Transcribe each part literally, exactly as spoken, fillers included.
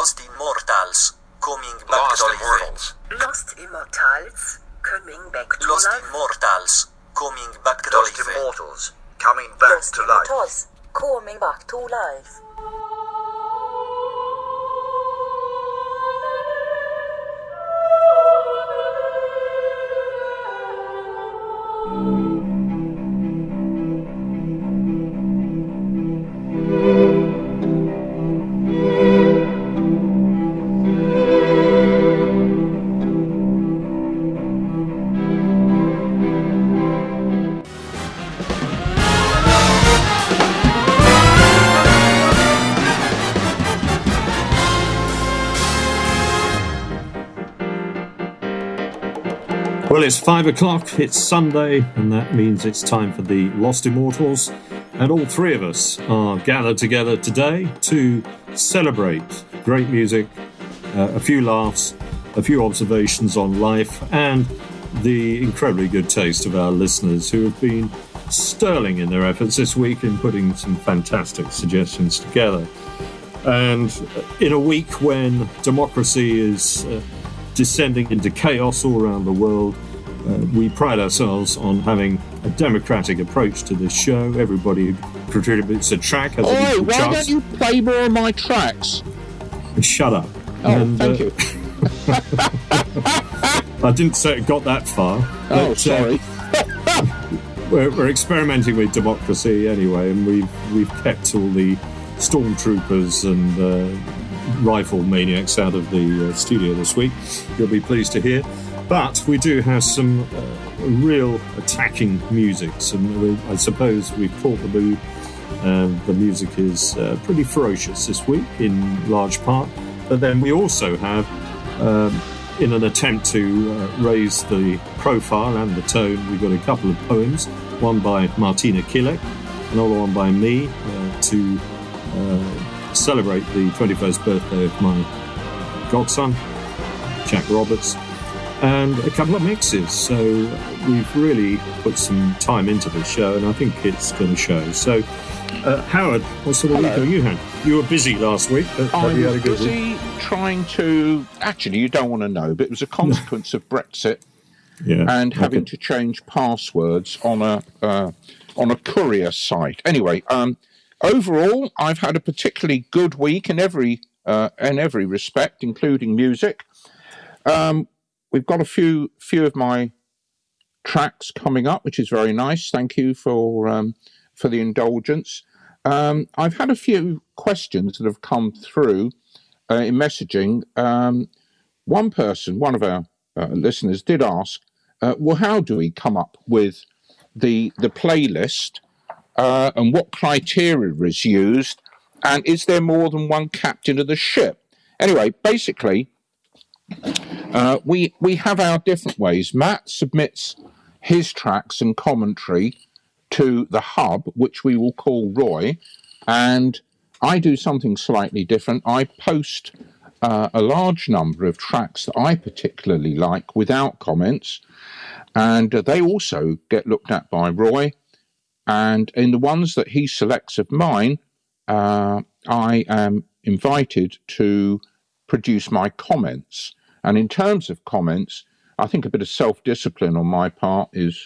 Lost Immortals, coming back Lost to Immortals. life. Lost Immortals, coming back to Lost life. Immortals, coming back to Lost life. Immortals, coming back Lost to Immortals, life. Lost Immortals, coming back to life. Well, it's five o'clock, it's Sunday, and that means it's time for the Lost Immortals, and all three of us are gathered together today to celebrate great music, uh, a few laughs, a few observations on life, and the incredibly good taste of our listeners who have been sterling in their efforts this week in putting some fantastic suggestions together. And in a week when democracy is uh, descending into chaos all around the world, Uh, we pride ourselves on having a democratic approach to this show. Everybody who contributes a track has Oi, a chance. Why don't you play more of my tracks? Shut up. Oh, and, thank uh, you. I didn't say it got that far. Oh, but, sorry. uh, we're, we're experimenting with democracy anyway, and we've, we've kept all the stormtroopers and uh, rifle maniacs out of the uh, studio this week. You'll be pleased to hear. But we do have some uh, real attacking music. Some, we, I suppose we've caught the mood. Um, the music is uh, pretty ferocious this week in large part. But then we also have, um, in an attempt to uh, raise the profile and the tone, we've got a couple of poems, one by Martina Kilek, another one by me, uh, to uh, celebrate the twenty-first birthday of my godson, Jack Roberts. And a couple of mixes, so we've really put some time into this show, and I think it's going to show. So, uh, Howard, what sort of Hello. week have you had? You were busy last week. But I was busy week? trying to... Actually, you don't want to know, but it was a consequence of Brexit yeah, and having okay. to change passwords on a uh, on a courier site. Anyway, um, overall, I've had a particularly good week in every uh, in every respect, including music. Um We've got a few few of my tracks coming up, which is very nice. Thank you for um, for the indulgence. Um, I've had a few questions that have come through uh, in messaging. Um, one person, one of our uh, listeners, did ask, uh, well, how do we come up with the, the playlist uh, and what criteria is used, and is there more than one captain of the ship? Anyway, basically... Uh, we we have our different ways. Matt submits his tracks and commentary to the hub, which we will call Roy, and I do something slightly different. I post uh, a large number of tracks that I particularly like without comments, and uh, they also get looked at by Roy, and in the ones that he selects of mine, uh, I am invited to produce my comments. And in terms of comments, I think a bit of self-discipline on my part is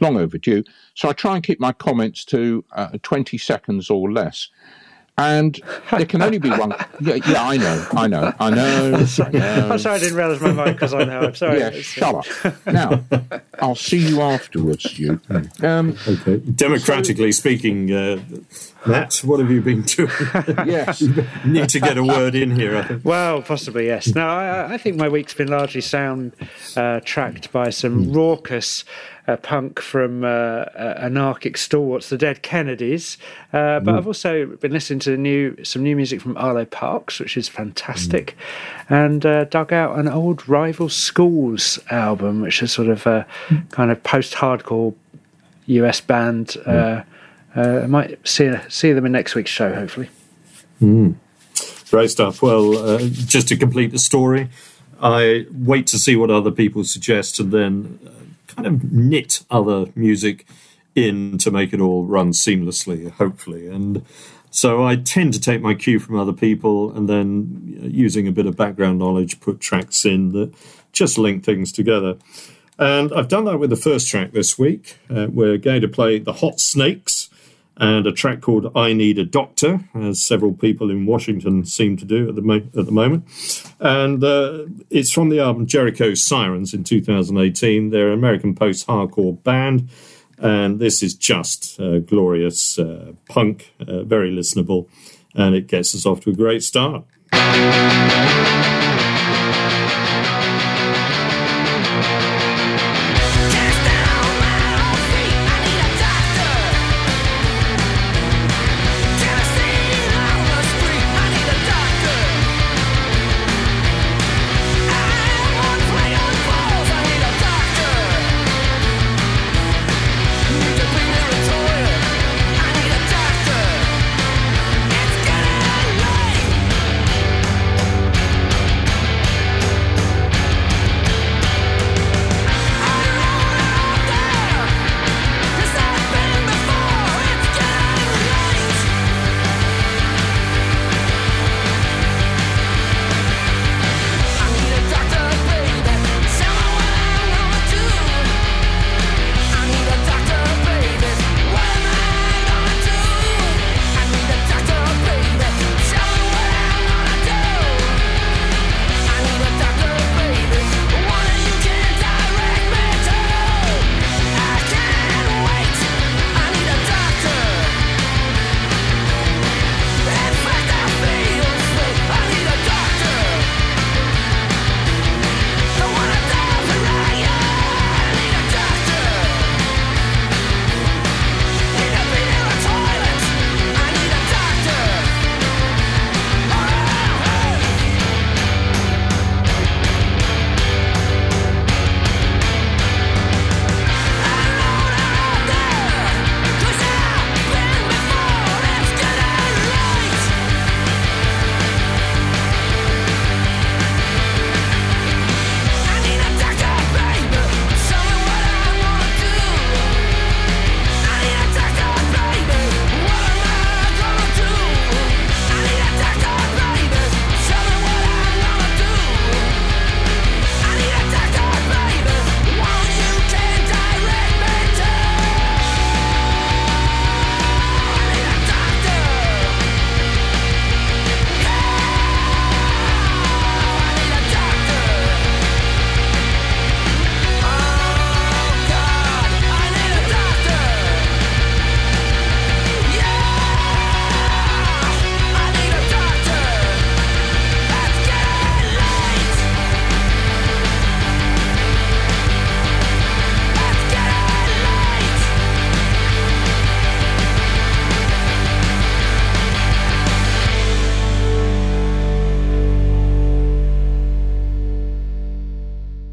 long overdue. So I try and keep my comments to uh, twenty seconds or less. And there can only be one. Yeah, yeah I know, I know, I know. I'm sorry I, know. I'm sorry I didn't realise my mic was on now. I'm sorry. Yeah, shut up. Now, I'll see you afterwards, you. Um, okay. Democratically so, speaking, uh, Matt, what have you been doing? Yes. You need to get a word in here, I think. Well, possibly, yes. No, I, I think my week's been largely sound uh, tracked by some raucous Uh, punk from uh, uh, anarchic stalwarts, the Dead Kennedys, uh, but mm. I've also been listening to new some new music from Arlo Parks, which is fantastic, mm. and uh, dug out an old Rival Schools album, which is sort of a kind of post-hardcore U S band. Mm. Uh, uh, I might see see them in next week's show, hopefully. Mm. Great stuff. Well, uh, just to complete the story, I wait to see what other people suggest, and then Uh, kind of knit other music in to make it all run seamlessly, hopefully. And So I tend to take my cue from other people and then, using a bit of background knowledge, put tracks in that just link things together. And I've done that with the first track this week. Uh, we're going to play The Hot Snakes and a track called I Need a Doctor, as several people in Washington seem to do at the, mo- at the moment. And uh, it's from the album Jericho Sirens in two thousand eighteen. They're an American post-hardcore band, and this is just uh, glorious uh, punk, uh, very listenable, and it gets us off to a great start.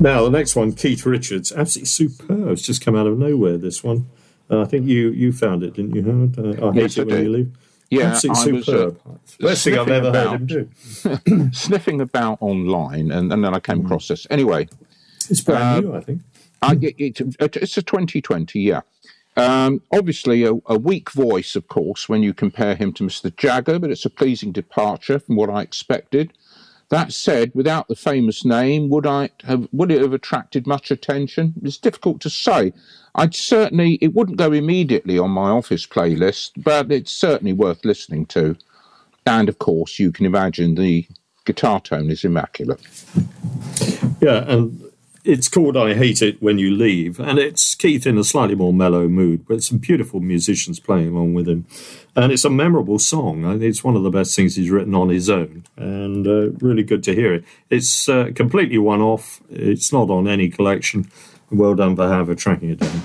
Now, the next one, Keith Richards, absolutely superb. It's just come out of nowhere, this one. Uh, I think you you found it, didn't you, Howard? Uh, I Hate yes, It I When You Leave. Yeah, absolutely I was, superb. Uh, Best thing I've ever about, heard him do. Sniffing about online, and, and then I came across this. Anyway. It's brand uh, new, I think. I, it, it, it's a twenty twenty, yeah. Um, obviously, a, a weak voice, of course, when you compare him to Mister Jagger, but it's a pleasing departure from what I expected. That said, without the famous name, would I have? Would it have attracted much attention? It's difficult to say. I'd certainly, it wouldn't go immediately on my office playlist, but it's certainly worth listening to. And of course, you can imagine the guitar tone is immaculate. Yeah, and it's called I Hate It When You Leave, and it's Keith in a slightly more mellow mood, but some beautiful musicians playing along with him. And it's a memorable song. I think it's one of the best things he's written on his own, and uh, really good to hear it. It's uh, completely one-off. It's not on any collection. Well done for Howard tracking it down.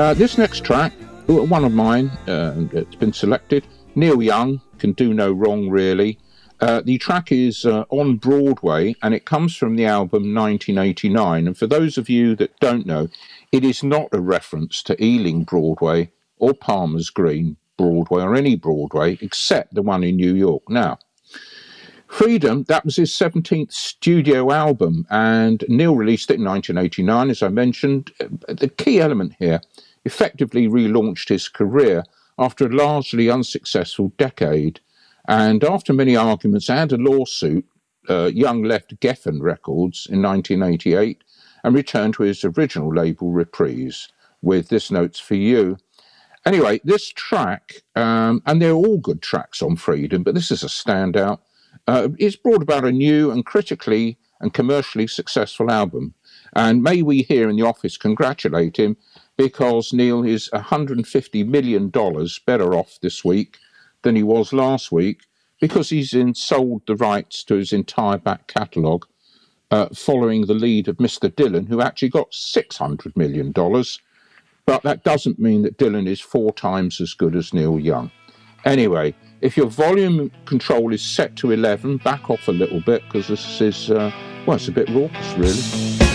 Uh, this next track, one of mine, uh, it's been selected. Neil Young, Can Do No Wrong Really. Uh, the track is uh, On Broadway, and it comes from the album nineteen eighty-nine. And for those of you that don't know, it is not a reference to Ealing Broadway or Palmer's Green Broadway or any Broadway except the one in New York. Now, Freedom, that was his seventeenth studio album, and Neil released it in nineteen eighty-nine, as I mentioned. The key element here effectively relaunched his career after a largely unsuccessful decade. And after many arguments and a lawsuit, uh, Young left Geffen Records in nineteen eighty-eight and returned to his original label, Reprise, with This Note's For You. Anyway, this track, um, and they're all good tracks on Freedom, but this is a standout. Uh, it's brought about a new and critically and commercially successful album. And may we here in the office congratulate him, because Neil is one hundred fifty million dollars better off this week than he was last week, because he's in, sold the rights to his entire back catalogue, uh, following the lead of Mister Dylan, who actually got six hundred million dollars. But that doesn't mean that Dylan is four times as good as Neil Young. Anyway, if your volume control is set to eleven, back off a little bit, because this is, uh, well, it's a bit raucous, really.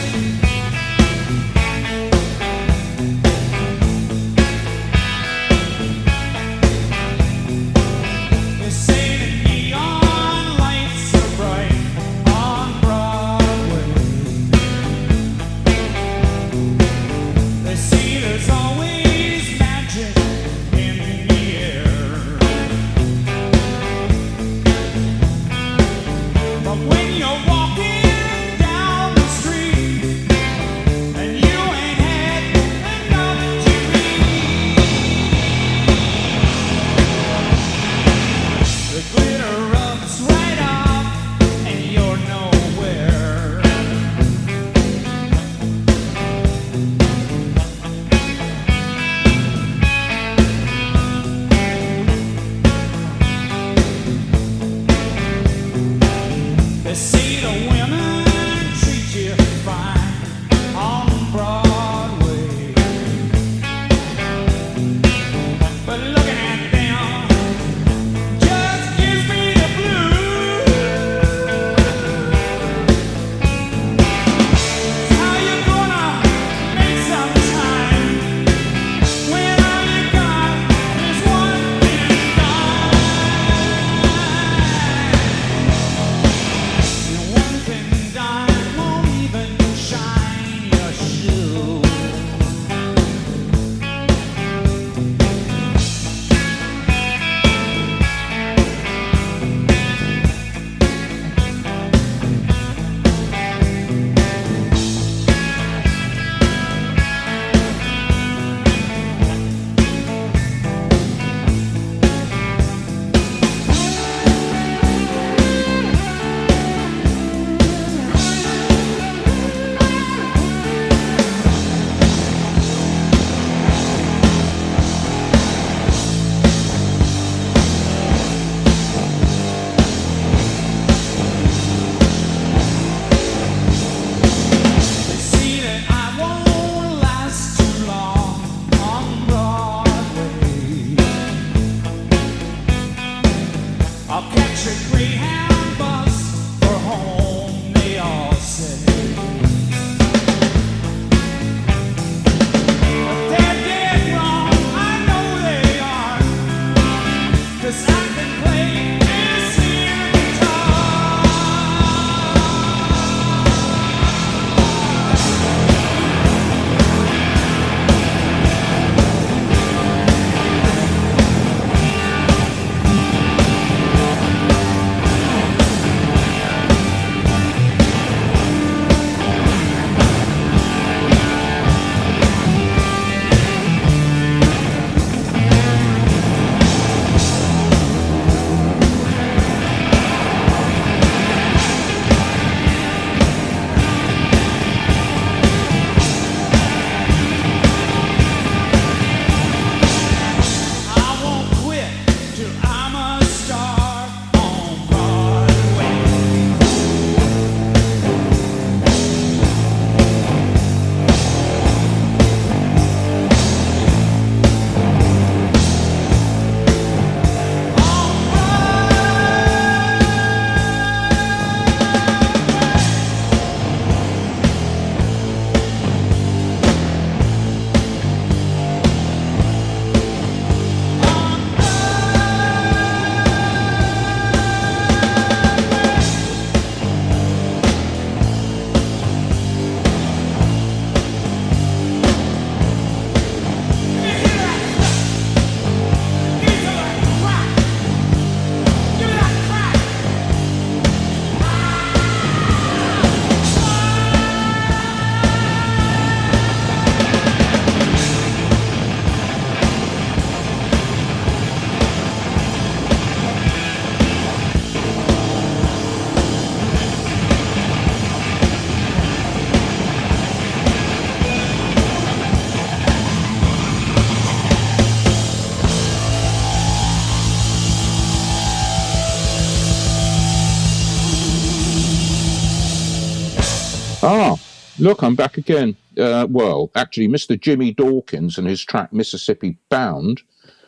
Ah, look, I'm back again. Uh, well, actually, Mister Jimmy Dawkins and his track Mississippi Bound,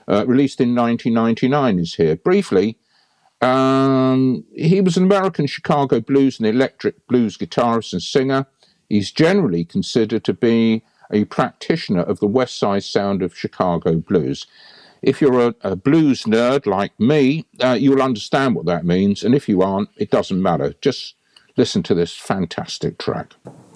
uh, released in nineteen ninety-nine, is here. Briefly, um, he was an American Chicago blues and electric blues guitarist and singer. He's generally considered to be a practitioner of the West Side sound of Chicago blues. If you're a, a blues nerd like me, uh, you'll understand what that means. And if you aren't, it doesn't matter. Just listen to this fantastic track.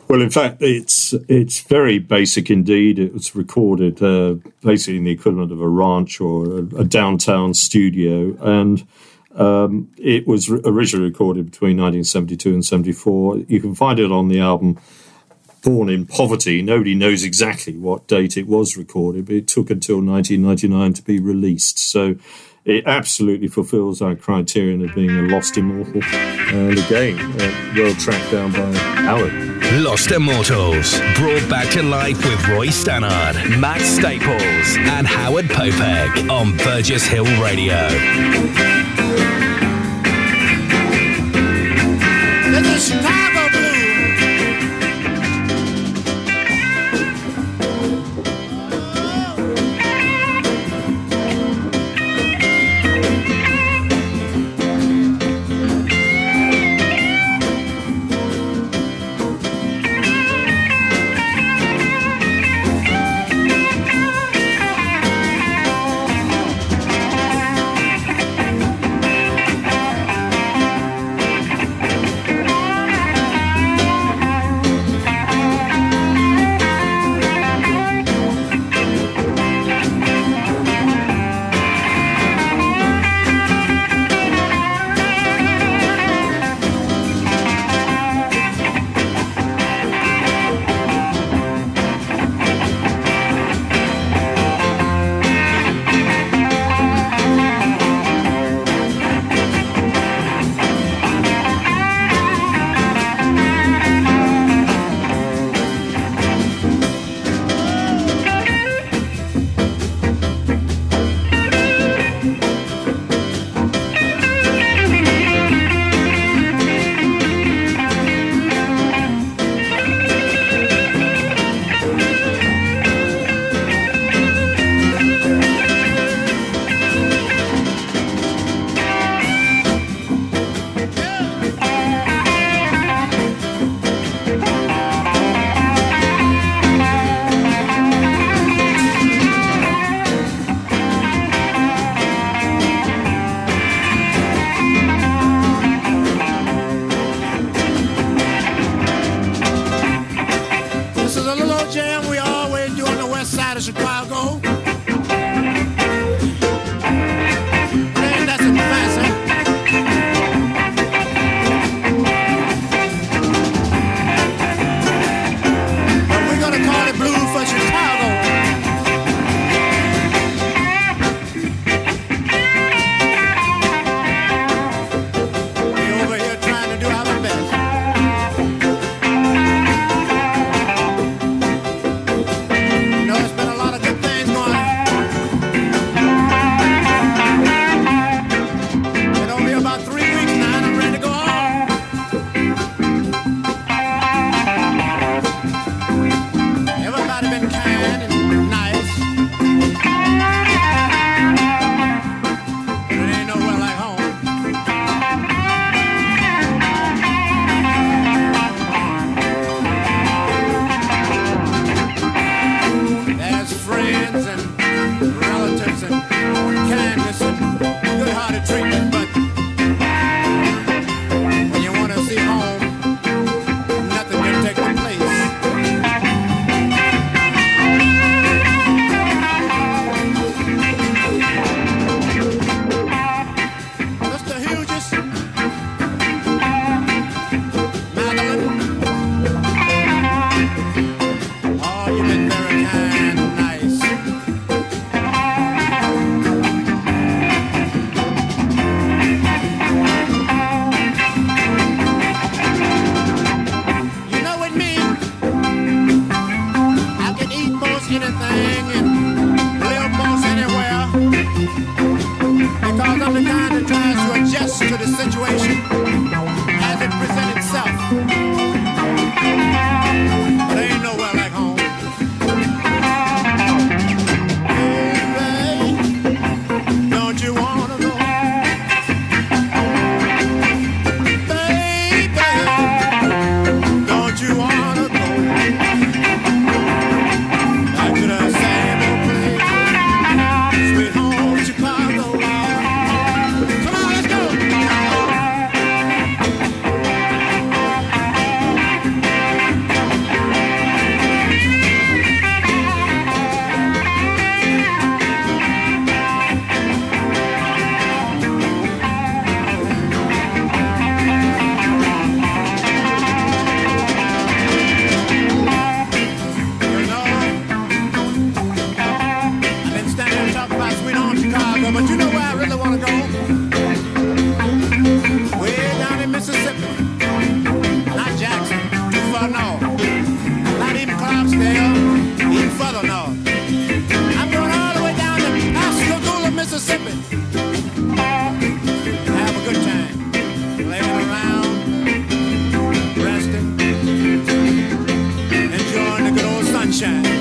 Well, in fact, it's it's very basic indeed. It was recorded uh, basically in the equivalent of a ranch or a, a downtown studio. And um, it was originally recorded between nineteen seventy-two and seventy-four. You can find it on the album Born in Poverty. Nobody knows exactly what date it was recorded, but it took until nineteen ninety-nine to be released. So it absolutely fulfills our criterion of being a Lost Immortal. And again, uh, well tracked down by Alan. Lost Immortals, brought back to life with Roy Stannard, Matt Staples, and Howard Popek on Burgess Hill Radio. And the Chicago Blues. To the situation as it presents itself. really wanna go. Way down in Mississippi, not Jackson, too far north, not even Clarksdale, even further north. I'm going all the way down to Pascagoula, Mississippi. Have a good time, laying around, resting, enjoying the good old sunshine.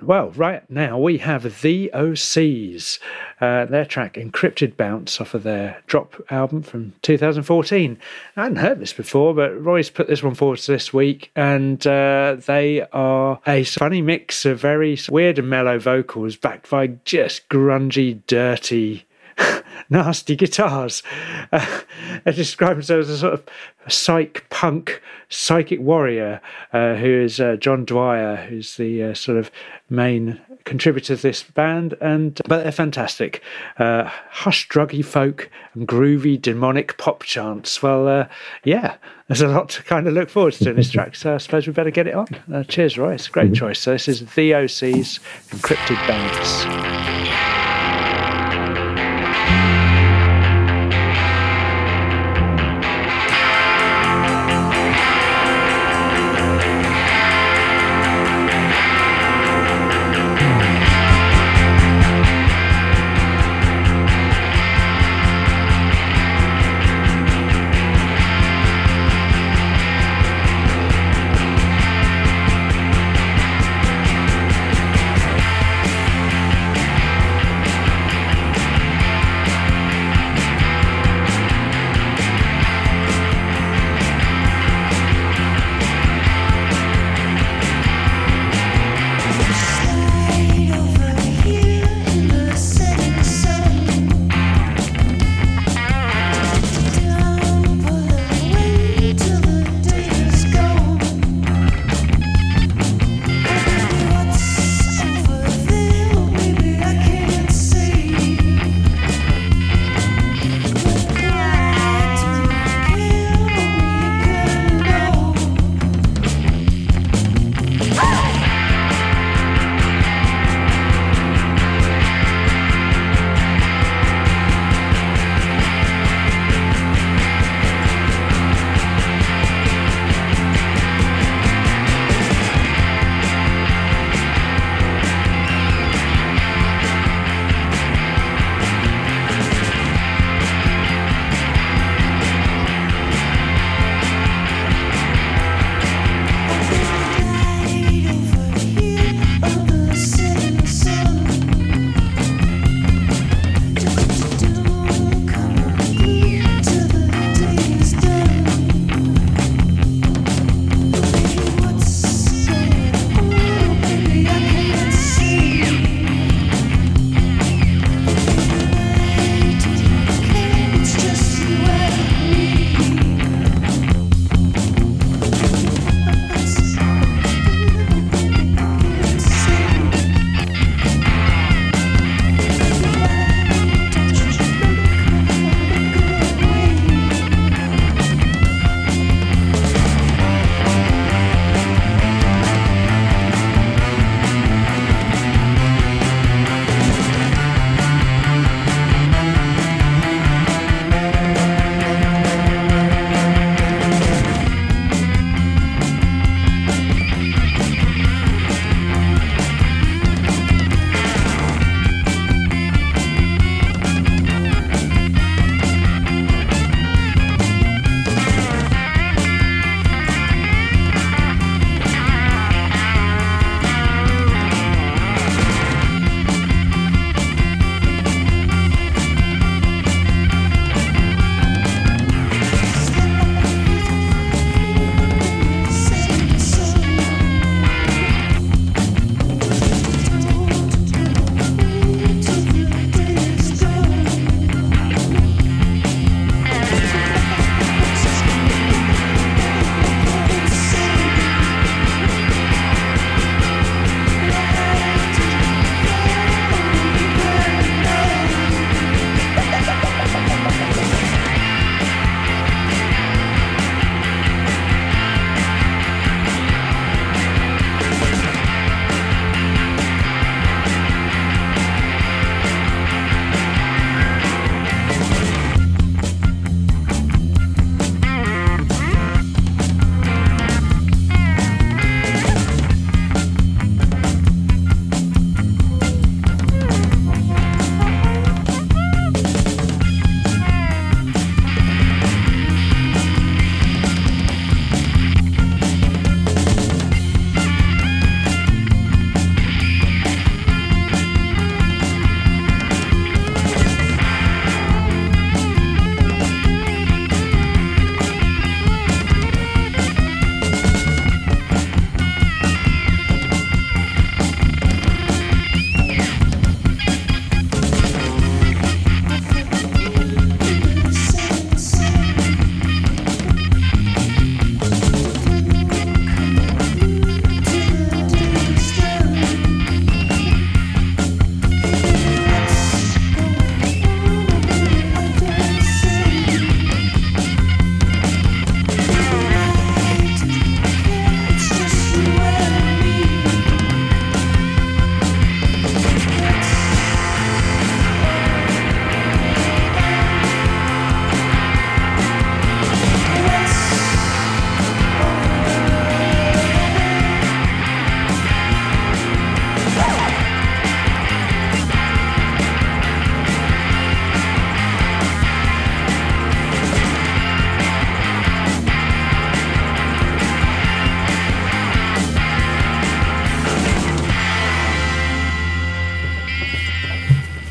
Well, right now we have The Oh Sees, uh, their track Encrypted Bounce off of their Drop album from two thousand fourteen. I hadn't heard this before, but Roy's put this one forward this week, and uh, they are a funny mix of very weird and mellow vocals backed by just grungy, dirty, nasty guitars. Uh, they describe themselves as a sort of psych punk psychic warrior, uh, who is uh, John Dwyer, who's the uh, sort of main contributor to this band. And but they're fantastic, uh, hush druggy folk and groovy demonic pop chants. Well, uh, yeah, there's a lot to kind of look forward to in this track, so I suppose we better get it on. Uh, cheers, Roy, it's a great choice. So this is The Oh Sees, Encrypted Bounce.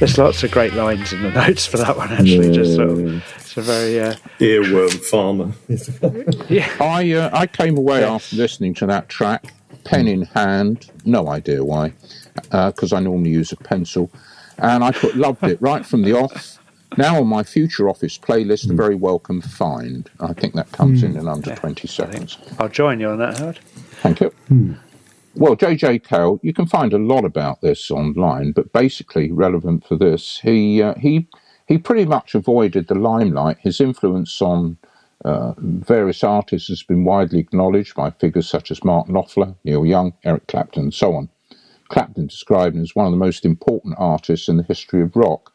There's lots of great lines in the notes for that one, actually. Yeah. Just sort of, it's a very uh, earworm farmer. Yeah, I uh, I came away yeah. after listening to that track, pen in hand. No idea why, because uh, I normally use a pencil, and I put loved it right from the off. Now on my future office playlist, mm. a very welcome find. I think that comes mm. in in under yeah, twenty seconds. I'll join you on that, Howard. Thank you. Mm. Well, J J Cale, you can find a lot about this online, but basically relevant for this, he uh, he he pretty much avoided the limelight. His influence on uh, various artists has been widely acknowledged by figures such as Mark Knopfler, Neil Young, Eric Clapton, and so on. Clapton described him as one of the most important artists in the history of rock,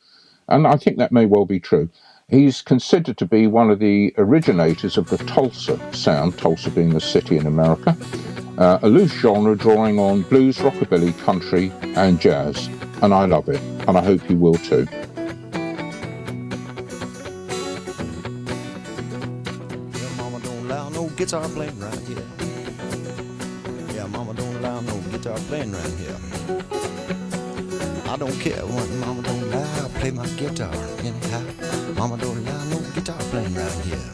and I think that may well be true. He's considered to be one of the originators of the Tulsa sound, Tulsa being a city in America, uh, a loose genre drawing on blues, rockabilly, country and jazz. And I love it, and I hope you will too. Yeah, mama don't allow no guitar playing right here. Yeah, mama don't allow no guitar playing right here. I don't care what mama don't allow, play my guitar anyhow. Mama don't allow no guitar playing right here.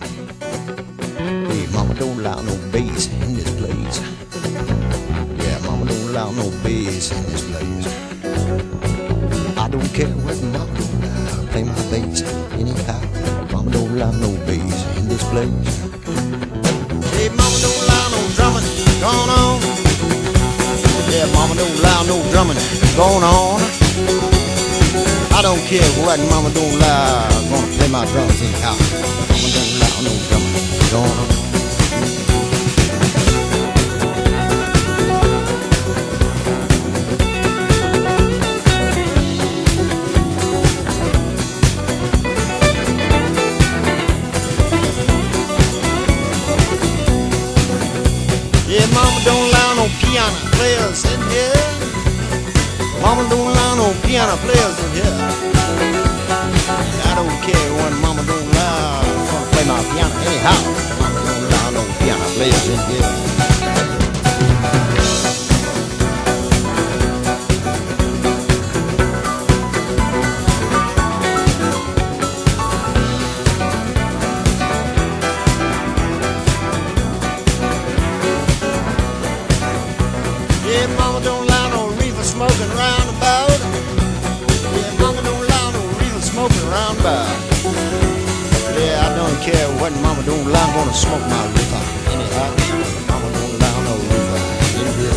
Hey, mama don't allow no bass in this place. Yeah, mama don't allow no bass in this place. I don't care what mama don't allow, play my bass anyhow. Mama don't allow no bass in this place. Hey, mama don't allow no drumming going on. Yeah, mama don't allow no drumming going on. I don't care what mama don't lie, I'm gonna play my drums in the house. Mama don't lie, no drumming, don't know. Yeah, mama don't lie, no piano players in here. Mama don't lie, no piano players in here. I don't care when mama don't lie, I'm gonna play my piano anyhow. Mama don't lie, no piano players in here. Yeah, mama don't lie, no reefer smoking round about. Yeah, mama don't lie, no reefer smoking round about. Care what mama don't lie, I'm gonna smoke my reefer anyhow. Mama don't lie, no reefer in here.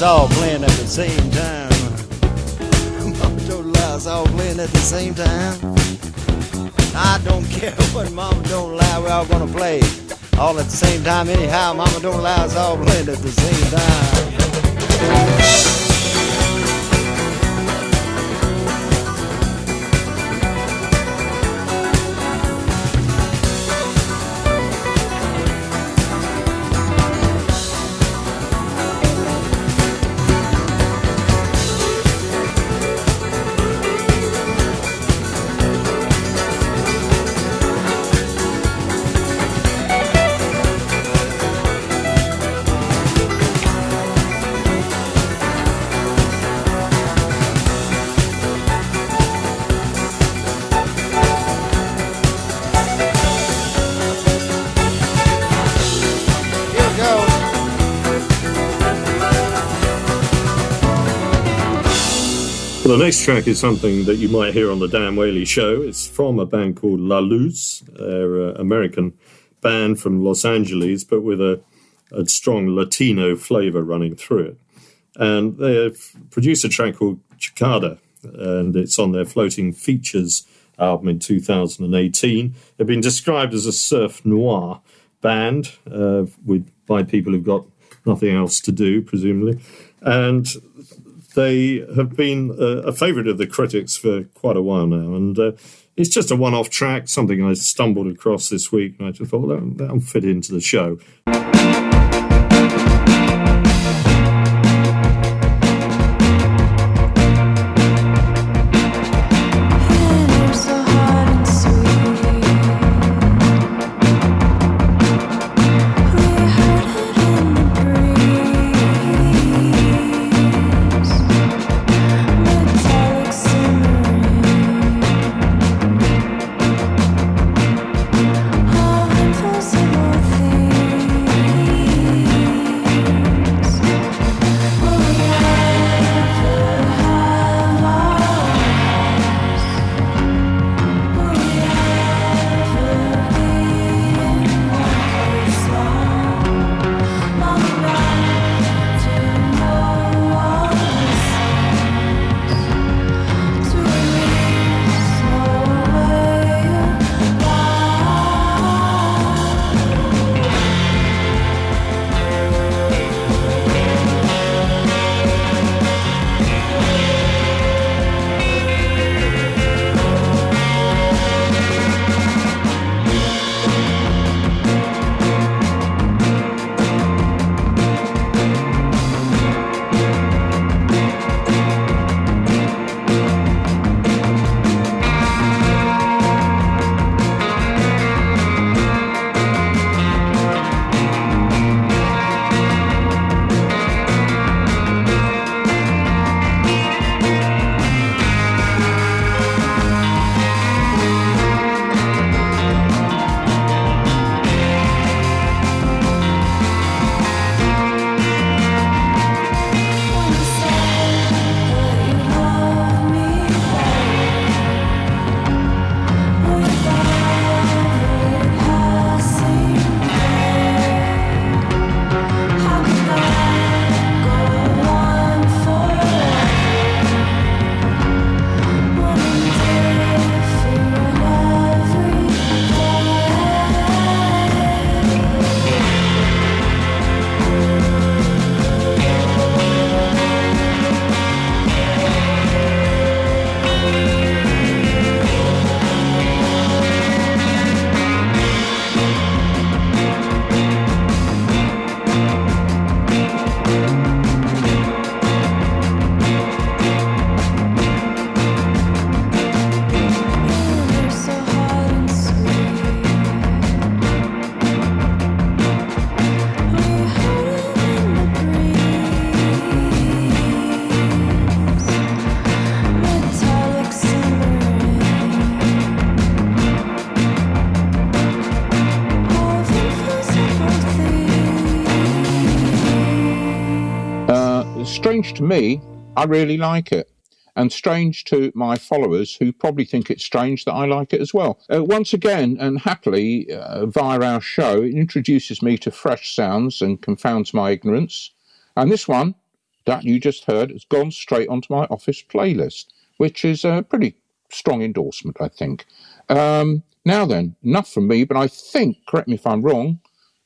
All playing at the same time. Mama don't lie, all playing at the same time. I don't care what mama don't lie, we're all gonna play all at the same time anyhow. Mama don't lie, all playing at the same time. The next track is something that you might hear on the Dan Whaley Show. It's from a band called La Luz. They're an American band from Los Angeles, but with a, a strong Latino flavour running through it. And they've produced a track called Cicada, and it's on their Floating Features album in two thousand eighteen. They've been described as a surf noir band uh, with by people who've got nothing else to do, presumably. and they have been a, a favourite of the critics for quite a while now. And uh, it's just a one-off track, something I stumbled across this week, and I just thought, that'll, that'll fit into the show. Strange to me, I really like it, and strange to my followers, who probably think it's strange that I like it as well. Uh, once again, and happily, uh, via our show, it introduces me to fresh sounds and confounds my ignorance. And this one that you just heard has gone straight onto my office playlist, which is a pretty strong endorsement, I think. Um, now then, enough from me, but I think, correct me if I'm wrong,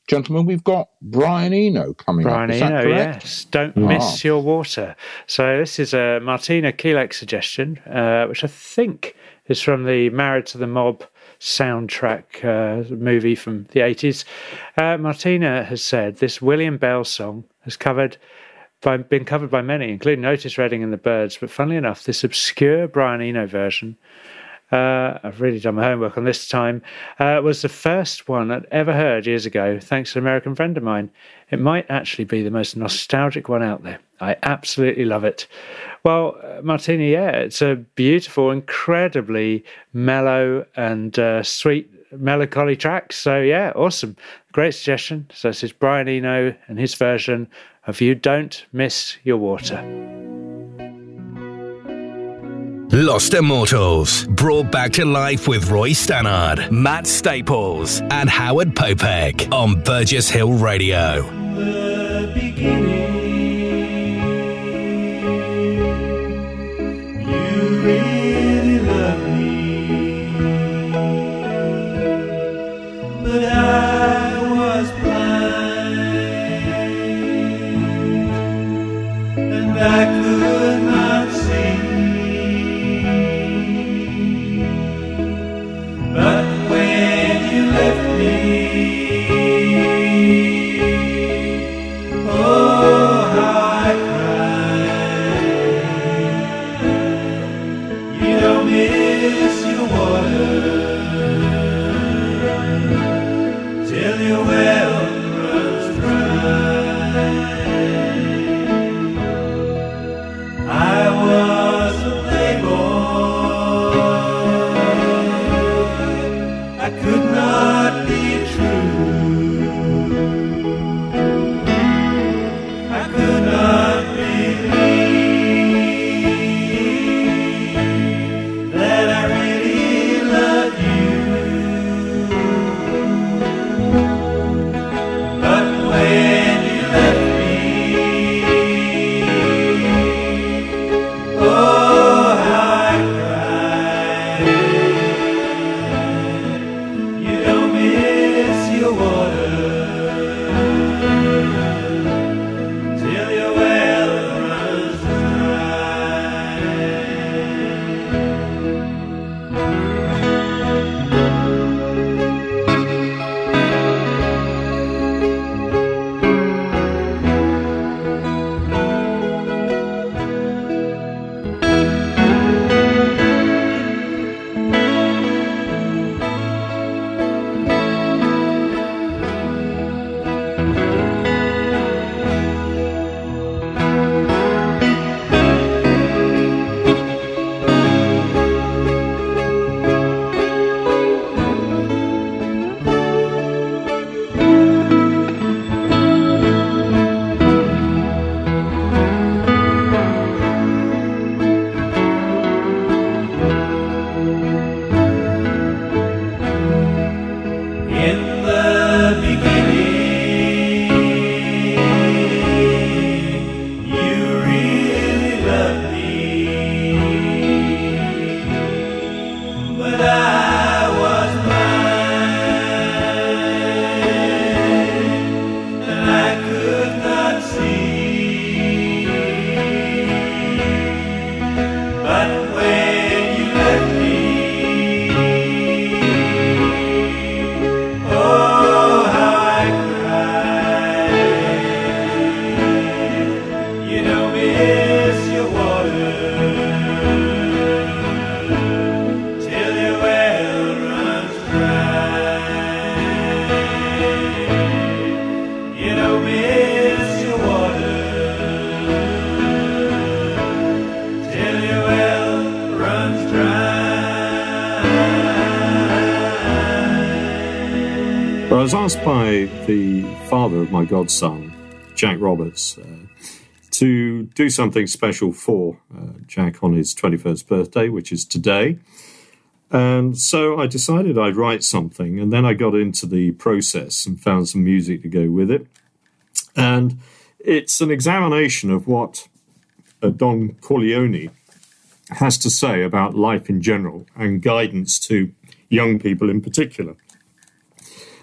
gentlemen, we've got Brian Eno coming Brian up. Brian Eno, correct? Yes. Don't ah. miss your water. So this is a Martina Kilek suggestion, uh, which I think is from the Married to the Mob soundtrack uh, movie from the eighties. Uh, Martina has said this William Bell song has covered by, been covered by many, including Otis Redding and the Byrds. But funnily enough, this obscure Brian Eno version, Uh, I've really done my homework on this time, uh, was the first one I'd ever heard years ago, thanks to an American friend of mine. It might actually be the most nostalgic one out there. I absolutely love it. Well, Martina, yeah, it's a beautiful, incredibly mellow and uh, sweet, melancholy track. So, yeah, awesome. Great suggestion. So this is Brian Eno and his version of You Don't Miss Your Water. Lost Immortals, brought back to life with Roy Stannard, Matt Staples, and Howard Popek on Burgess Hill Radio. The beginning, you really love me, but I was blind, I was asked by the father of my godson, Jack Roberts, uh, to do something special for uh, Jack on his twenty-first birthday, which is today. And so I decided I'd write something, and then I got into the process and found some music to go with it. And it's an examination of what uh, Don Corleone has to say about life in general and guidance to young people in particular.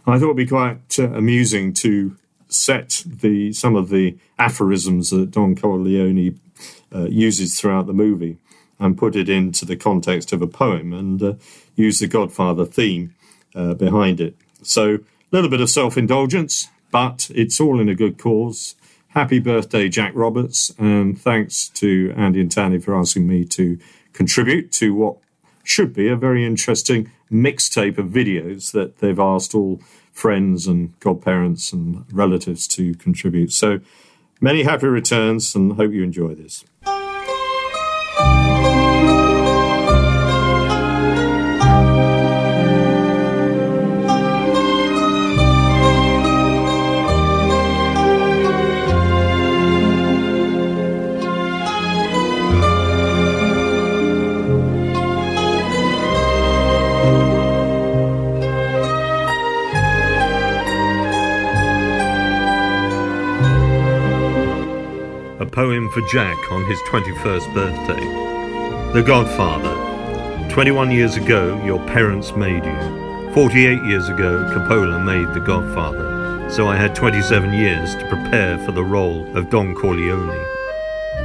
I thought it would be quite uh, amusing to set the some of the aphorisms that Don Corleone uh, uses throughout the movie and put it into the context of a poem and uh, use the Godfather theme uh, behind it. So, a little bit of self-indulgence, but it's all in a good cause. Happy birthday, Jack Roberts, and thanks to Andy and Tanny for asking me to contribute to what should be a very interesting mixtape of videos that they've asked all friends and godparents and relatives to contribute. So many happy returns and hope you enjoy this. Poem for Jack on his twenty-first birthday. The Godfather. twenty-one years ago, your parents made you. forty-eight years ago, Coppola made The Godfather, so I had twenty-seven years to prepare for the role of Don Corleone.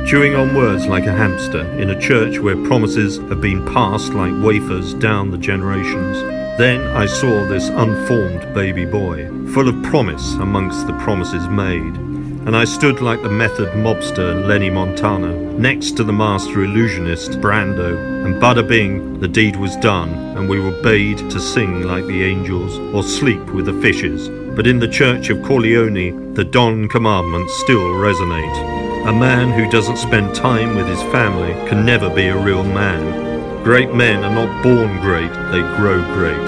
Chewing on words like a hamster in a church where promises have been passed like wafers down the generations, then I saw this unformed baby boy, full of promise amongst the promises made. And I stood like the method mobster Lenny Montana, next to the master illusionist Brando, and bada bing, the deed was done, and we were bade to sing like the angels, or sleep with the fishes, but in the church of Corleone, the Don commandments still resonate. A man who doesn't spend time with his family can never be a real man. Great men are not born great, they grow great.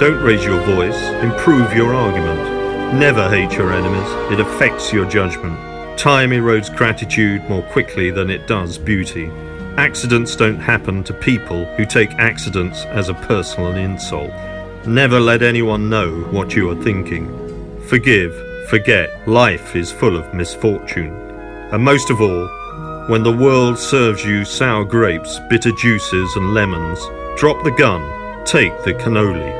Don't raise your voice, improve your argument. Never hate your enemies, it affects your judgment. Time erodes gratitude more quickly than it does beauty. Accidents don't happen to people who take accidents as a personal insult. Never let anyone know what you are thinking. Forgive, forget, life is full of misfortune. And most of all, when the world serves you sour grapes, bitter juices and lemons, drop the gun, take the cannoli.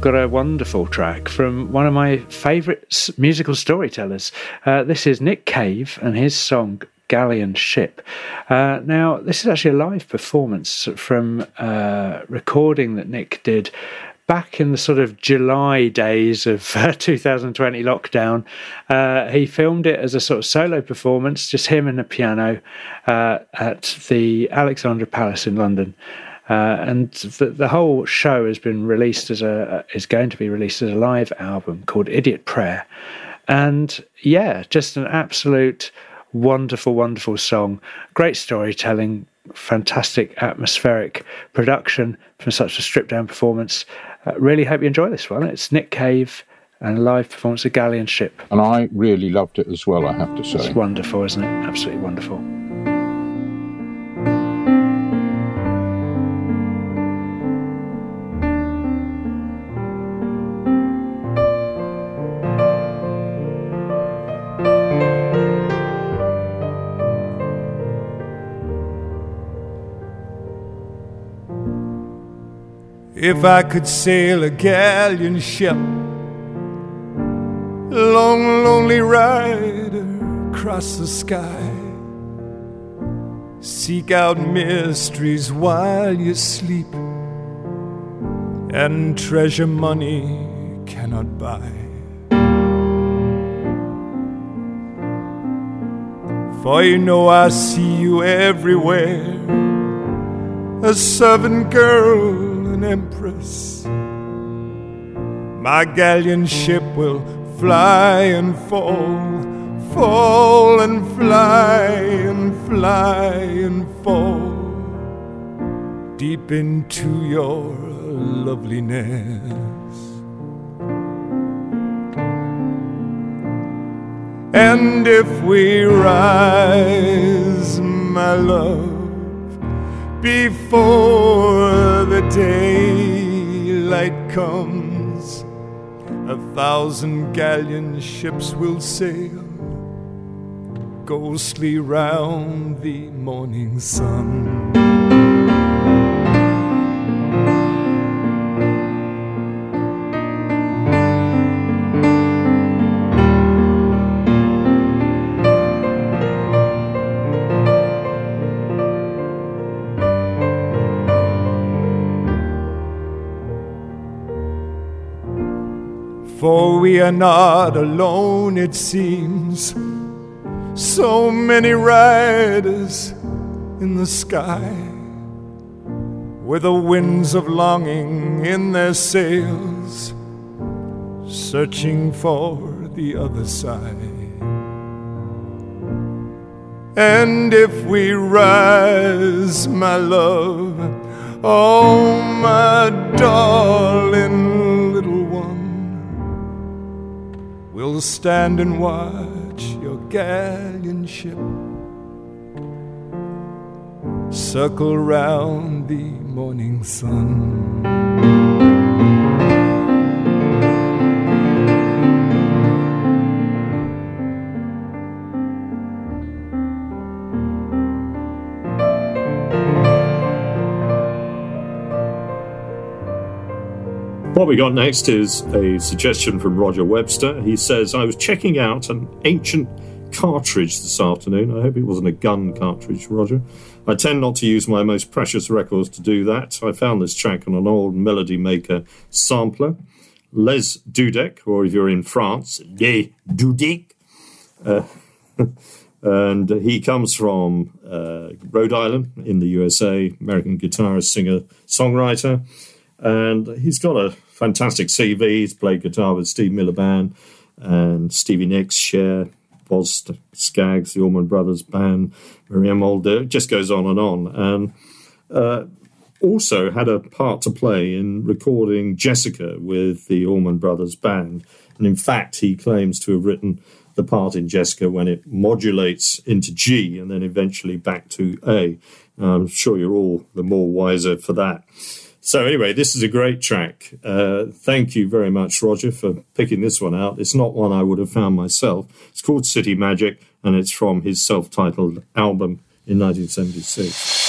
Got a wonderful track from one of my favourite musical storytellers. Uh, this is Nick Cave and his song Galleon Ship. Uh, now, this is actually a live performance from a recording that Nick did back in the sort of July days of uh, two thousand twenty lockdown. Uh, he filmed it as a sort of solo performance, just him and the piano, uh, at the Alexandra Palace in London. Uh, and the, the whole show has been released as a is going to be released as a live album called Idiot Prayer. And yeah, just an absolute wonderful, wonderful song. Great storytelling, fantastic atmospheric production from such a stripped down performance. Uh, really hope you enjoy this one. It's Nick Cave and a live performance of Galleon Ship. And I really loved it as well, I have to say. It's wonderful, isn't it? Absolutely wonderful. If I could sail a galleon ship, long, lonely ride across the sky, seek out mysteries while you sleep, and treasure money cannot buy. For you know I see you everywhere, a servant girl, an empress. My galleon ship will fly and fall, fall and fly and fly and fall deep into your loveliness. And if we rise, my love, before the daylight comes, a thousand galleon ships will sail ghostly round the morning sun. For we are not alone, it seems, so many riders in the sky, with the winds of longing in their sails, searching for the other side. And if we rise, my love, oh my darling, we'll stand and watch your galleon ship circle round the morning sun. What we got next is a suggestion from Roger Webster. He says, I was checking out an ancient cartridge this afternoon. I hope it wasn't a gun cartridge, Roger. I tend not to use my most precious records to do that. I found this track on an old Melody Maker sampler. Les Dudek, or if you're in France, Les Dudek. Uh, and he comes from uh, Rhode Island in the U S A, American guitarist, singer, songwriter. And he's got a fantastic C V. He's played guitar with Steve Miller Band and Stevie Nicks, Cher, Boz Scaggs, the Allman Brothers Band, Miriam Older. It just goes on and on. And uh, also had a part to play in recording Jessica with the Allman Brothers Band. And in fact, he claims to have written the part in Jessica when it modulates into G and then eventually back to A. I'm sure you're all the more wiser for that. So anyway, this is a great track. Uh, thank you very much, Roger, for picking this one out. It's not one I would have found myself. It's called City Magic, and it's from his self-titled album in nineteen seventy-six.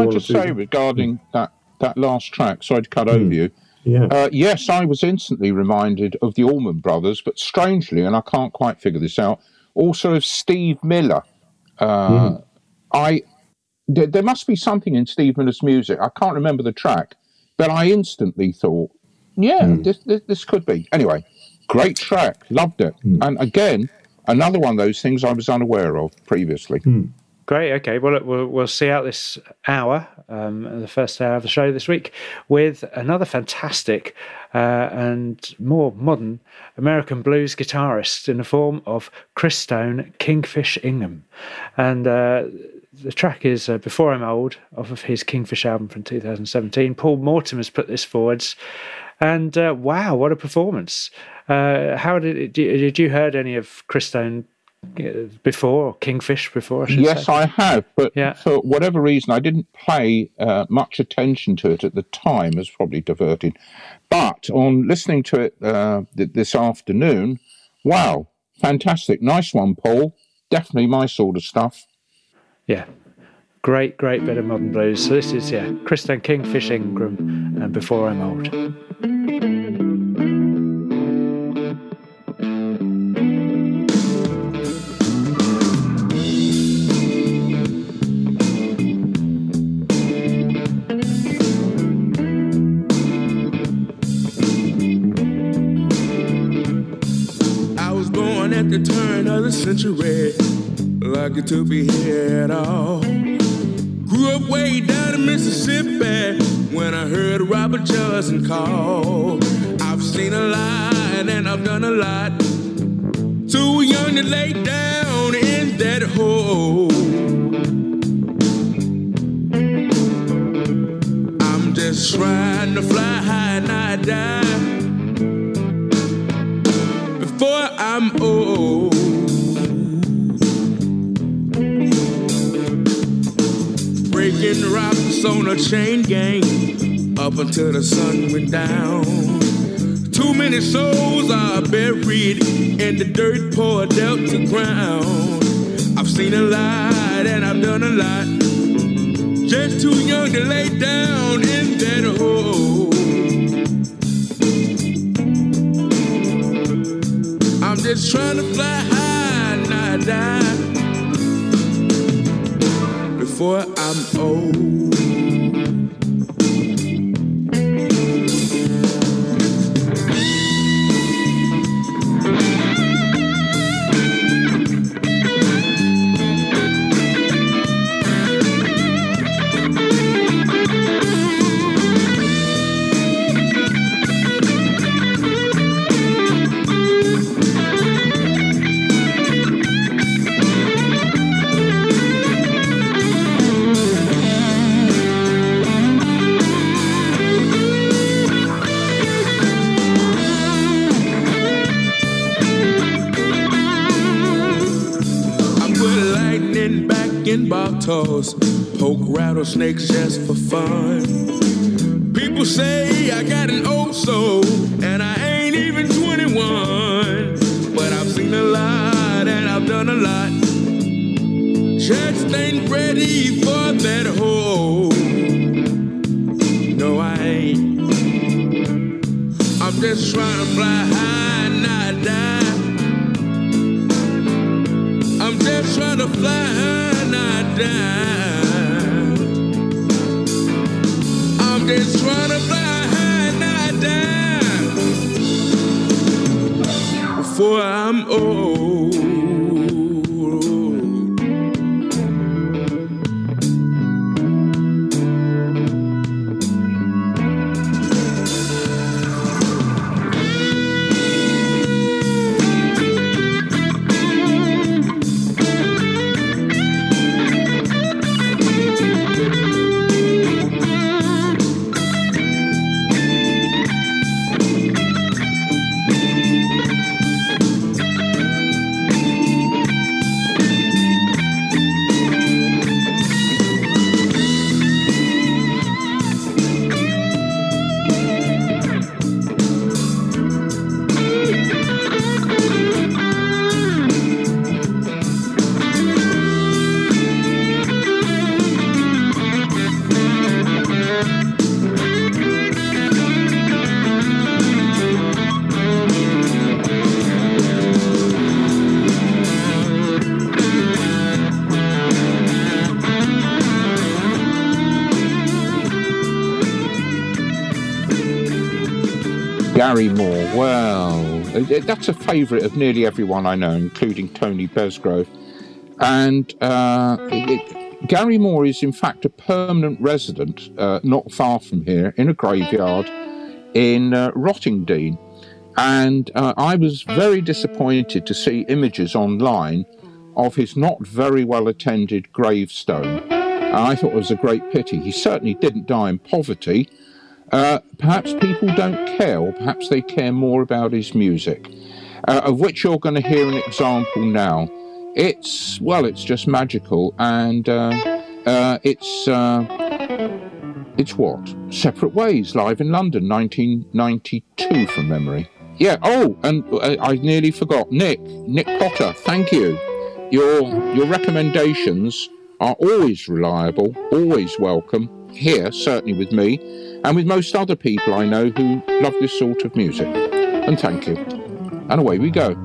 I just say regarding that, that last track, sorry to cut mm. over you, yeah. uh, yes, I was instantly reminded of the Allman Brothers, but strangely, and I can't quite figure this out, also of Steve Miller. Uh, mm. I there, there must be something in Steve Miller's music. I can't remember the track, but I instantly thought, yeah, mm. this, this this could be. Anyway, great track, loved it. Mm. And again, another one of those things I was unaware of previously. Mm. Great, okay. Well, we'll, we'll see out this hour, um, the first hour of the show this week, with another fantastic uh, and more modern American blues guitarist in the form of Christone Kingfish Ingram. And uh, the track is uh, Before I'm Old, off of his Kingfish album from two thousand seventeen. Paul Mortimer's put this forwards. And uh, wow, what a performance. Uh, how did, it, did you heard any of Christone before, Kingfish before, I should yes, say. I have, but yeah. for whatever reason, I didn't pay uh, much attention to it at the time. It was probably diverted. But on listening to it uh, th- this afternoon, wow, fantastic. Nice one, Paul. Definitely my sort of stuff. Yeah, great, great bit of modern blues. So this is, yeah, Christone Kingfish Ingram and Before I'm Old. The turn of the century, lucky to be here at all. Grew up way down in Mississippi when I heard Robert Johnson call. I've seen a lot and I've done a lot, too young to lay down in that hole. I'm just trying to fly high and I die before I'm old. Breaking rocks on a chain gang up until the sun went down. Too many souls are buried and the dirt poor dealt to ground. I've seen a lot and I've done a lot, just too young to lay down in that hole. Just trying to fly high and I die before I'm old. Poke rattlesnakes just for fun. People say I got an old soul and I ain't even twenty-one. But I've seen a lot and I've done a lot, just ain't ready for that hole. No, I ain't. I'm just trying to fly high and not die. I'm just trying to fly high. I'm just trying to fly high and not die before I'm old. Gary Moore, well, that's a favourite of nearly everyone I know, including Tony Besgrove. And uh, it, Gary Moore is, in fact, a permanent resident uh, not far from here in a graveyard in uh, Rottingdean. And uh, I was very disappointed to see images online of his not very well-attended gravestone. And I thought it was a great pity. He certainly didn't die in poverty. Uh, perhaps people don't care, or perhaps they care more about his music, uh, of which you're going to hear an example now. It's, well, it's just magical, and uh, uh, it's, uh, it's what? Separate Ways, live in London, nineteen ninety-two from memory. Yeah, oh, and uh, I nearly forgot, Nick, Nick Potter, thank you. Your, your recommendations are always reliable, always welcome, here, certainly with me, and with most other people I know who love this sort of music. And thank you. And away we go.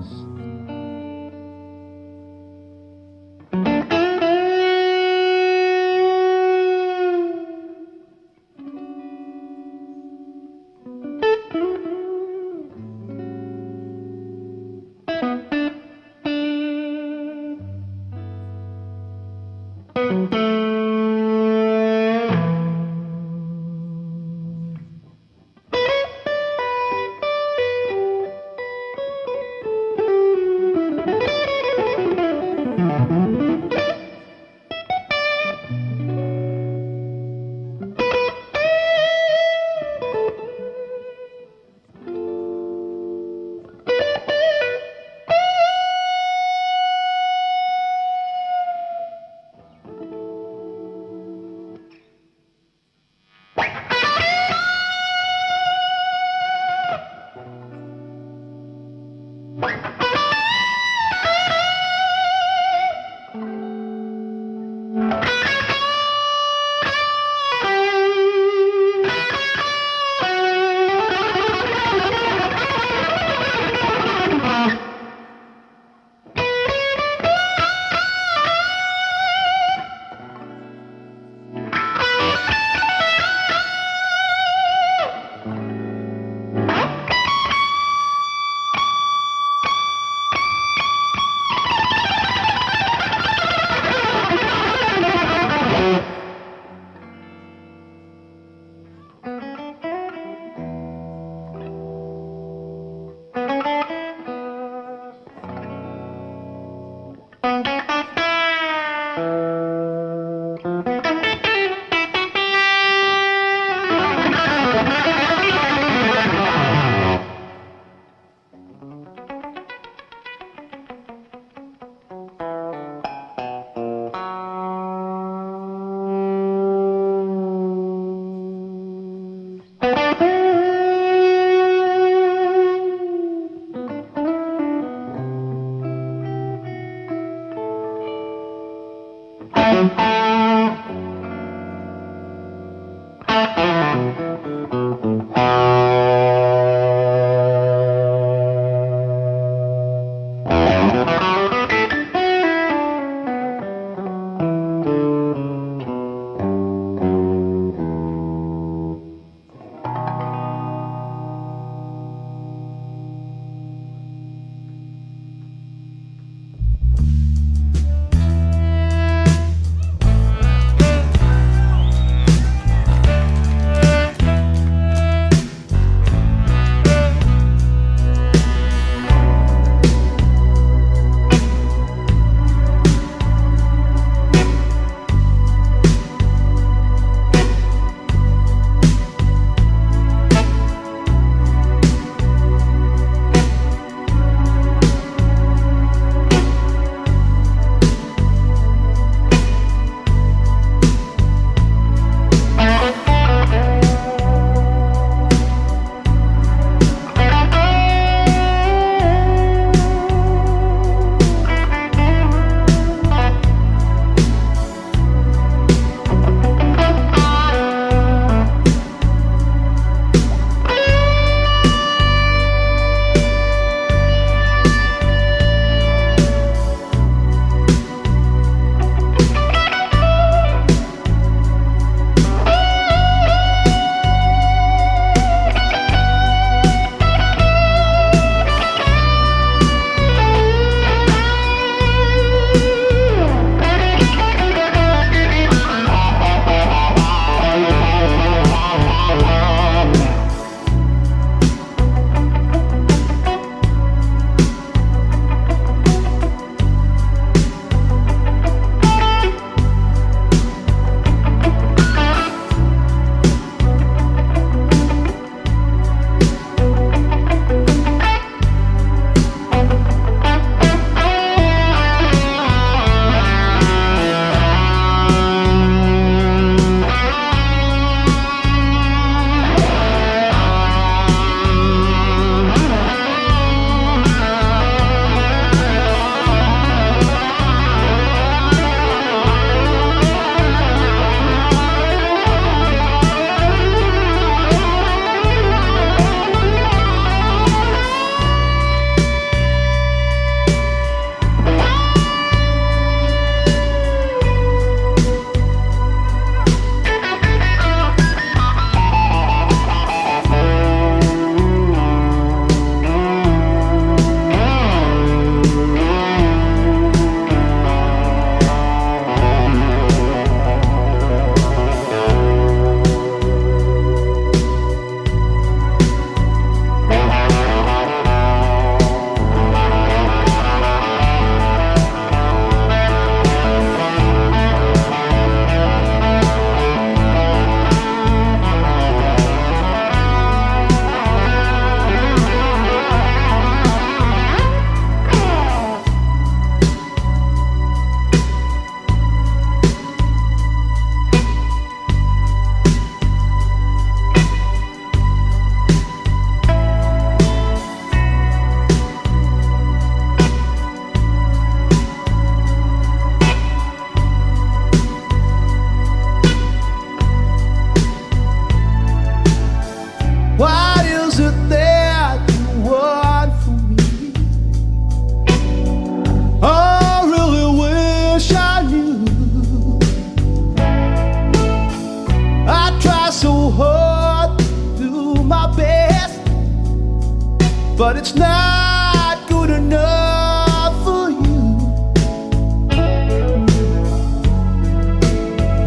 but it's not good enough for you.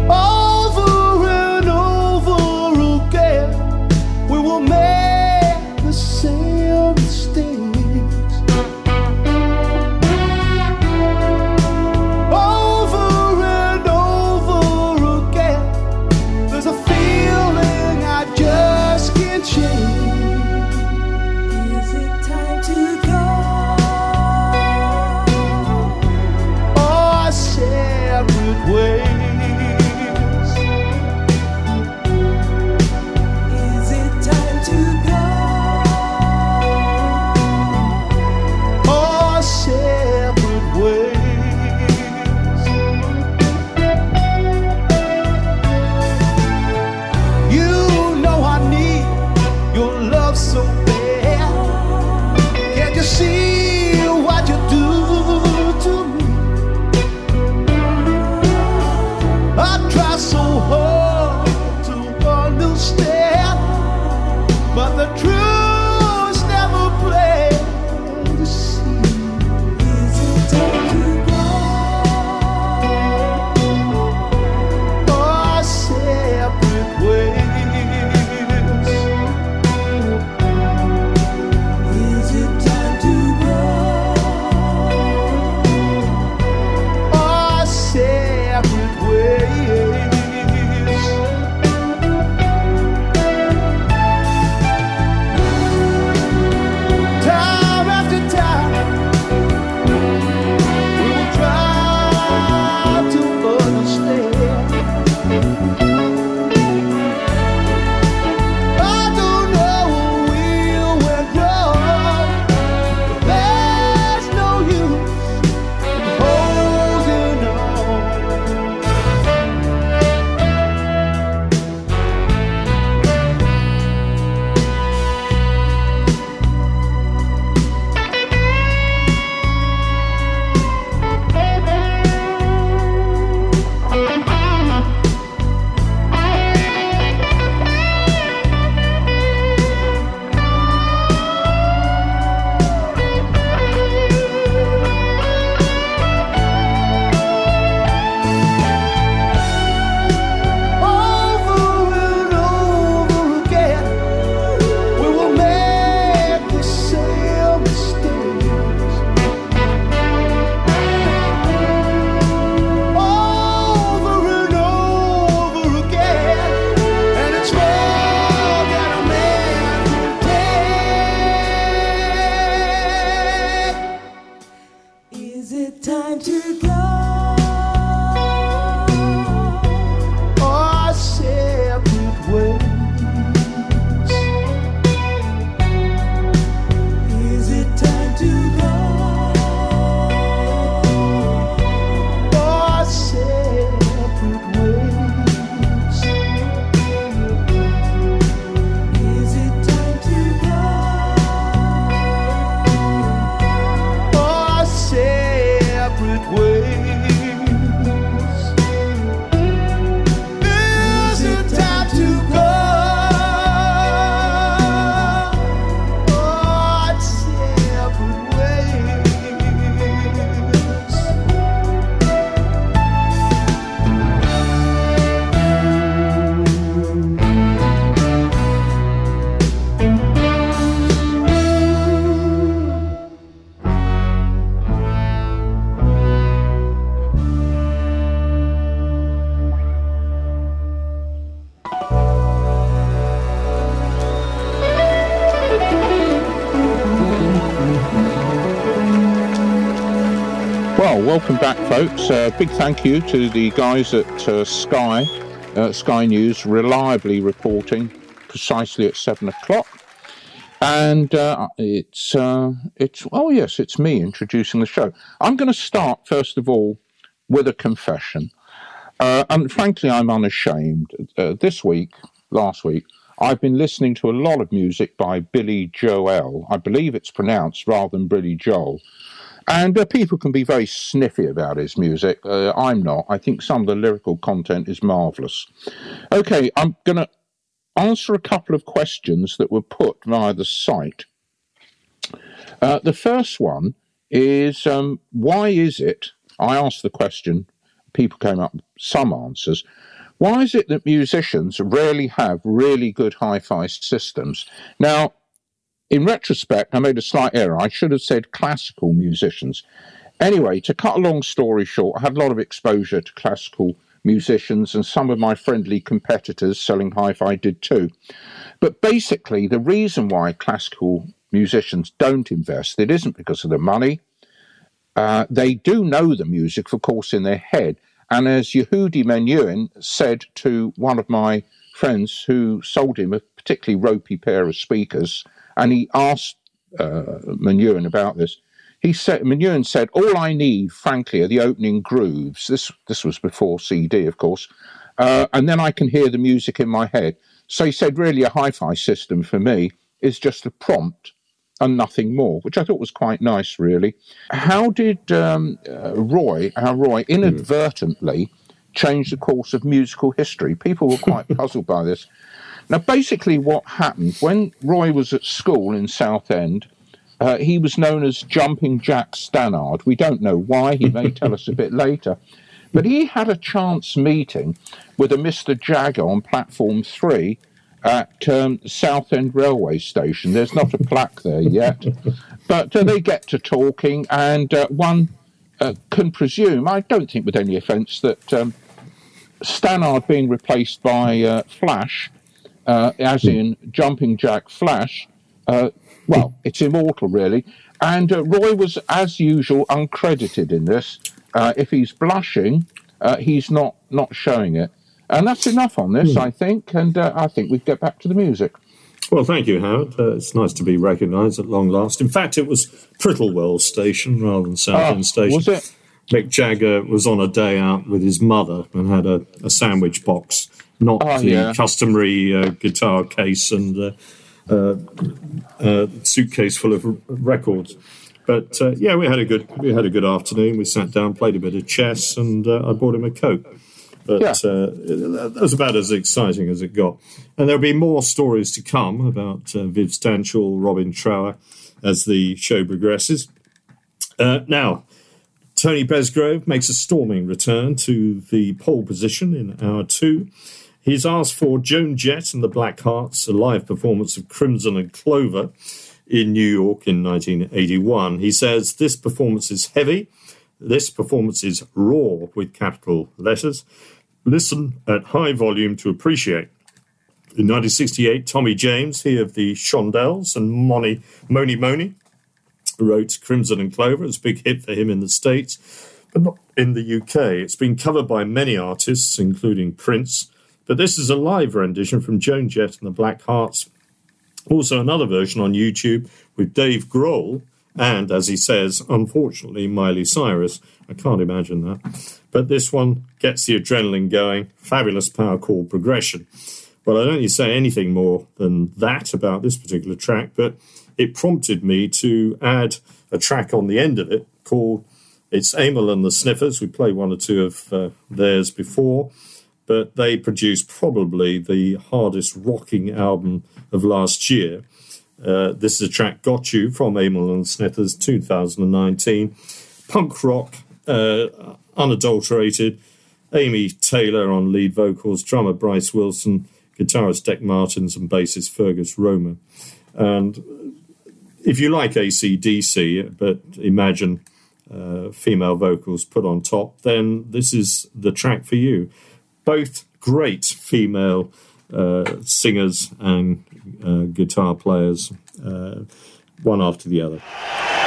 Over and over again, we will make the same mistakes. Over and over again, there's a feeling I just can't change. Welcome back, folks. Uh, big thank you to the guys at uh, Sky, uh, Sky News, reliably reporting precisely at seven o'clock. And uh, it's, uh, it's oh yes, it's me introducing the show. I'm going to start, first of all, with a confession. Uh, and frankly, I'm unashamed. Uh, this week, last week, I've been listening to a lot of music by Billy Joel. I believe it's pronounced rather than Billy Joel. And uh, people can be very sniffy about his music. Uh, I'm not. I think some of the lyrical content is marvellous. Okay, I'm going to answer a couple of questions that were put via the site. Uh, the first one is, um, why is it, I asked the question, people came up with some answers, why is it that musicians rarely have really good hi-fi systems? Now, in retrospect, I made a slight error. I should have said classical musicians. Anyway, to cut a long story short, I had a lot of exposure to classical musicians, and some of my friendly competitors selling hi-fi did too. But basically, the reason why classical musicians don't invest, it isn't because of the money. Uh, they do know the music, of course, in their head. And as Yehudi Menuhin said to one of my friends who sold him a particularly ropey pair of speakers, and he asked uh, Menuhin about this, he said, Menuhin said, all I need, frankly, are the opening grooves. This this was before C D, of course. Uh, and then I can hear the music in my head. So he said, really, a hi-fi system for me is just a prompt and nothing more, which I thought was quite nice, really. How did um, uh, Roy, how Roy inadvertently change the course of musical history? People were quite puzzled by this. Now, basically what happened, when Roy was at school in Southend, Uh, he was known as Jumping Jack Stannard. We don't know why. He may tell us a bit later. But he had a chance meeting with a Mister Jagger on Platform three at um, Southend Railway Station. There's not a plaque there yet. But uh, they get to talking, and uh, one uh, can presume, I don't think with any offence, that um, Stannard being replaced by uh, Flash, uh, as in Jumping Jack Flash, uh, well, it's immortal, really. And uh, Roy was, as usual, uncredited in this. Uh, if he's blushing, uh, he's not, not showing it. And that's enough on this, mm. I think. And uh, I think we get back to the music. Well, thank you, Howard. Uh, it's nice to be recognised at long last. In fact, it was Prittlewell Station rather than Southend uh, Station. Was it? Mick Jagger was on a day out with his mother and had a, a sandwich box, not oh, the yeah. customary uh, guitar case and... Uh, Uh, uh, suitcase full of r- records, but uh, yeah, we had a good we had a good afternoon. We sat down, played a bit of chess, and uh, I bought him a Coke. But yeah. uh, that was about as exciting as it got. And there'll be more stories to come about uh, Viv Stanchel, Robin Trower, as the show progresses. Uh, now, Tony Besgrove makes a storming return to the pole position in hour two. He's asked for Joan Jett and the Black Hearts, a live performance of Crimson and Clover in New York in nineteen eighty-one. He says, this performance is heavy. This performance is raw with capital letters. Listen at high volume to appreciate. In nineteen sixty-eight, Tommy James, he of the Shondells and Moni Moni, Moni wrote Crimson and Clover. It's a big hit for him in the States, but not in the U K. It's been covered by many artists, including Prince. But this is a live rendition from Joan Jett and the Black Hearts. Also another version on YouTube with Dave Grohl and, as he says, unfortunately, Miley Cyrus. I can't imagine that. But this one gets the adrenaline going. Fabulous power chord progression. Well, I don't need to say anything more than that about this particular track, but it prompted me to add a track on the end of it called It's Amyl and the Sniffers. We played one or two of uh, theirs before. But they produced probably the hardest rocking album of last year. Uh, this is a track, Got You, from Amyl and Sniffers, two thousand nineteen. Punk rock, uh, unadulterated. Amy Taylor on lead vocals, drummer Bryce Wilson, guitarist Dec Martins, and bassist Fergus Romer. And if you like A C D C, but imagine uh, female vocals put on top, then this is the track for you. Both great female uh, singers and uh, guitar players, uh, one after the other. No.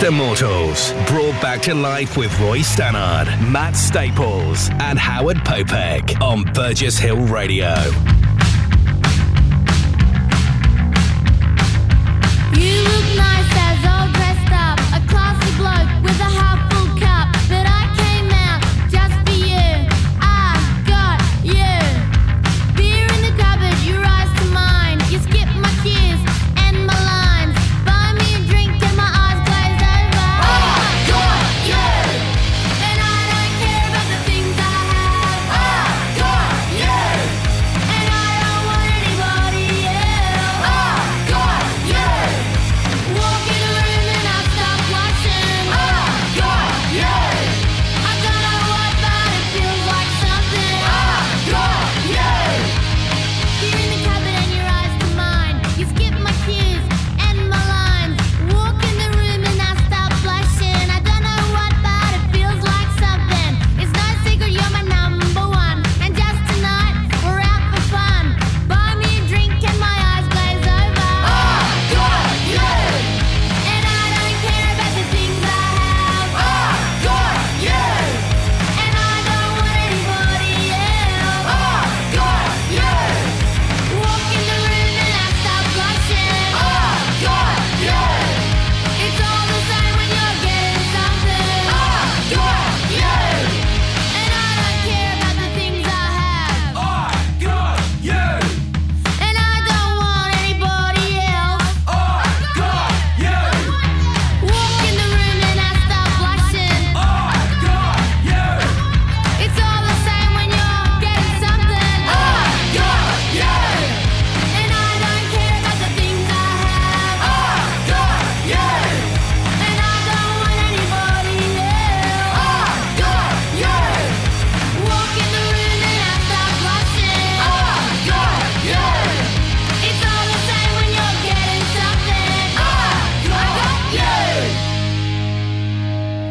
Lost Immortals, brought back to life with Roy Stannard, Matt Staples, and Howard Popek on Burgess Hill Radio.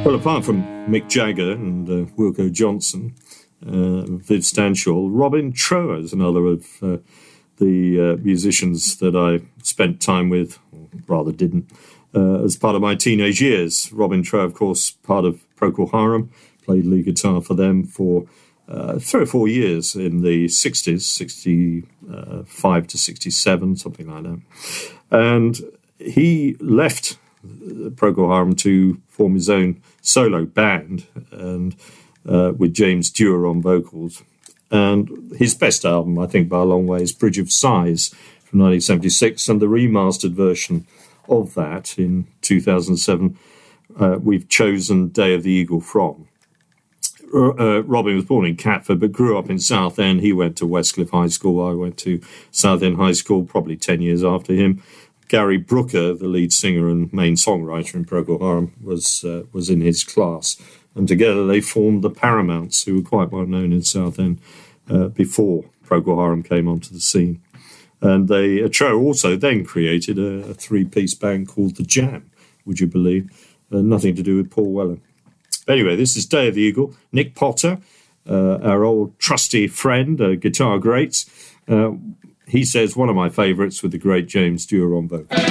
Apart from Mick Jagger and uh, Wilco Johnson, uh, Viv Stanshall, Robin Trower is another of uh, the uh, musicians that I spent time with, or rather didn't, uh, as part of my teenage years. Robin Trower, of course, part of Procol Harum, played lead guitar for them for uh, three or four years in the sixties, sixty-five to sixty-seven, something like that. And he left Procol Harum to form his own solo band, and uh, with James Dewar on vocals. And his best album, I think, by a long way, is Bridge of Sighs from nineteen seventy-six, and the remastered version of that in two thousand seven, uh, we've chosen Day of the Eagle from. Uh, Robin was born in Catford but grew up in Southend. He went to Westcliff High School. I went to Southend High School probably ten years after him. Gary Brooker, the lead singer and main songwriter in Procol Harum, was uh, was in his class. And together they formed the Paramounts, who were quite well known in Southend uh, before Procol Harum came onto the scene. And they Trower also then created a, a three-piece band called The Jam, would you believe? Uh, nothing to do with Paul Weller. Anyway, this is Day of the Eagle. Nick Potter, uh, our old trusty friend, uh, guitar greats, uh, he says one of my favourites with the great James Dewar on vocals.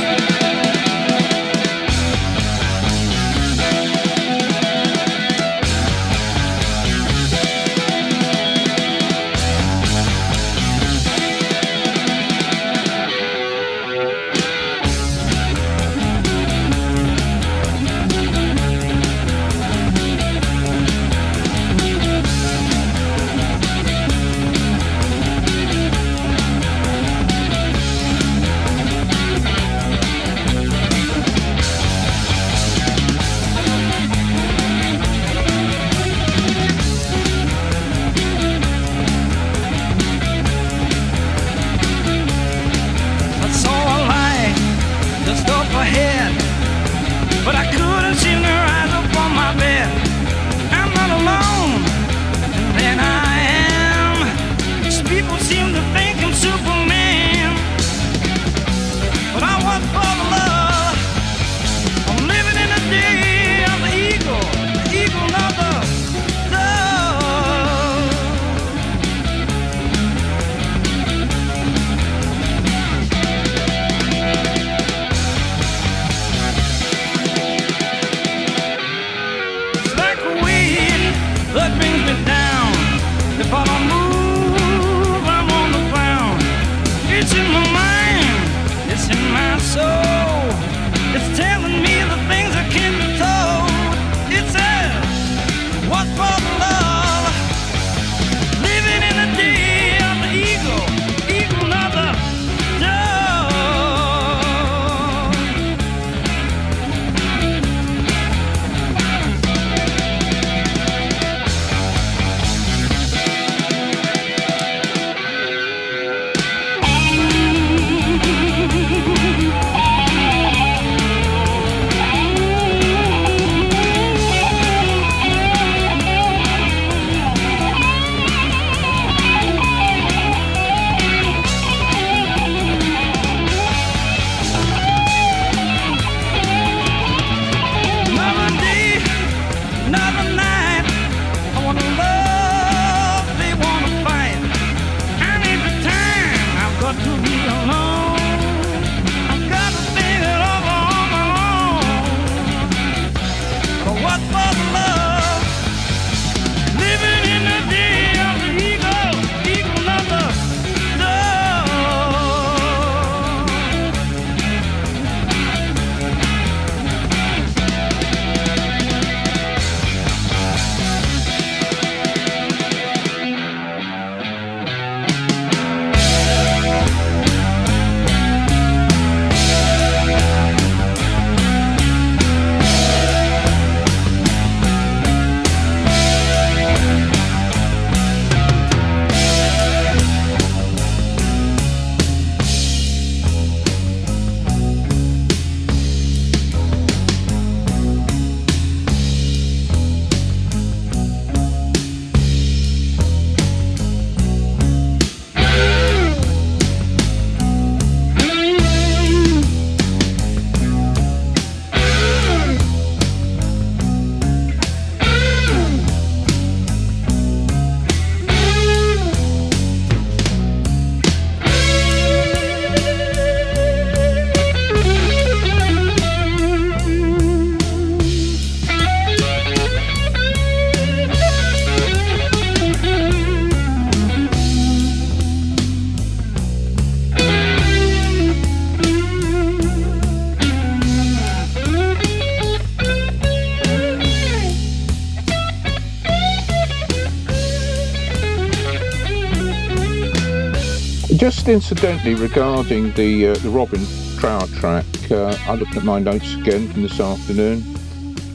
Just incidentally, regarding the, uh, the Robin Trower track, uh, I looked at my notes again from this afternoon.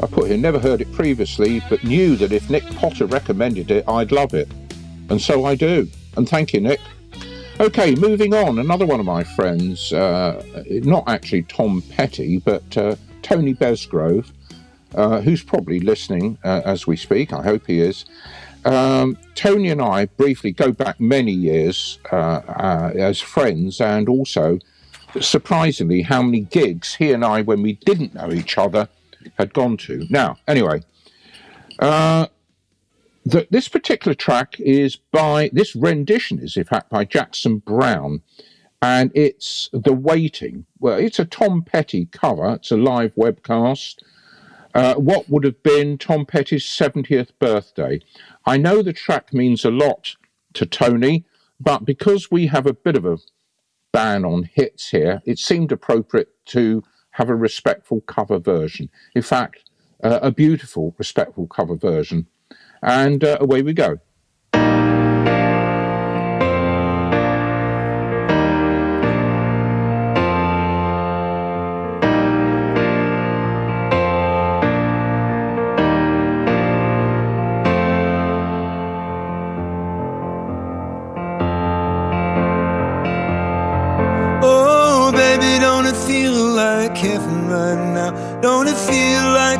I put here, never heard it previously, but knew that if Nick Potter recommended it, I'd love it. And so I do. And thank you, Nick. Okay, moving on. Another one of my friends, uh, not actually Tom Petty, but uh, Tony Besgrove, uh, who's probably listening uh, as we speak. I hope he is. Um, Tony and I briefly go back many years uh, uh, as friends, and also, surprisingly, how many gigs he and I, when we didn't know each other, had gone to. Now, anyway, uh, the, this particular track is by, this rendition is, in fact, by Jackson Browne, and it's The Waiting. Well, it's a Tom Petty cover. It's a live webcast. Uh, what would have been Tom Petty's seventieth birthday. I know the track means a lot to Tony, but because we have a bit of a ban on hits here, it seemed appropriate to have a respectful cover version. In fact, uh, a beautiful, respectful cover version. And uh, away we go.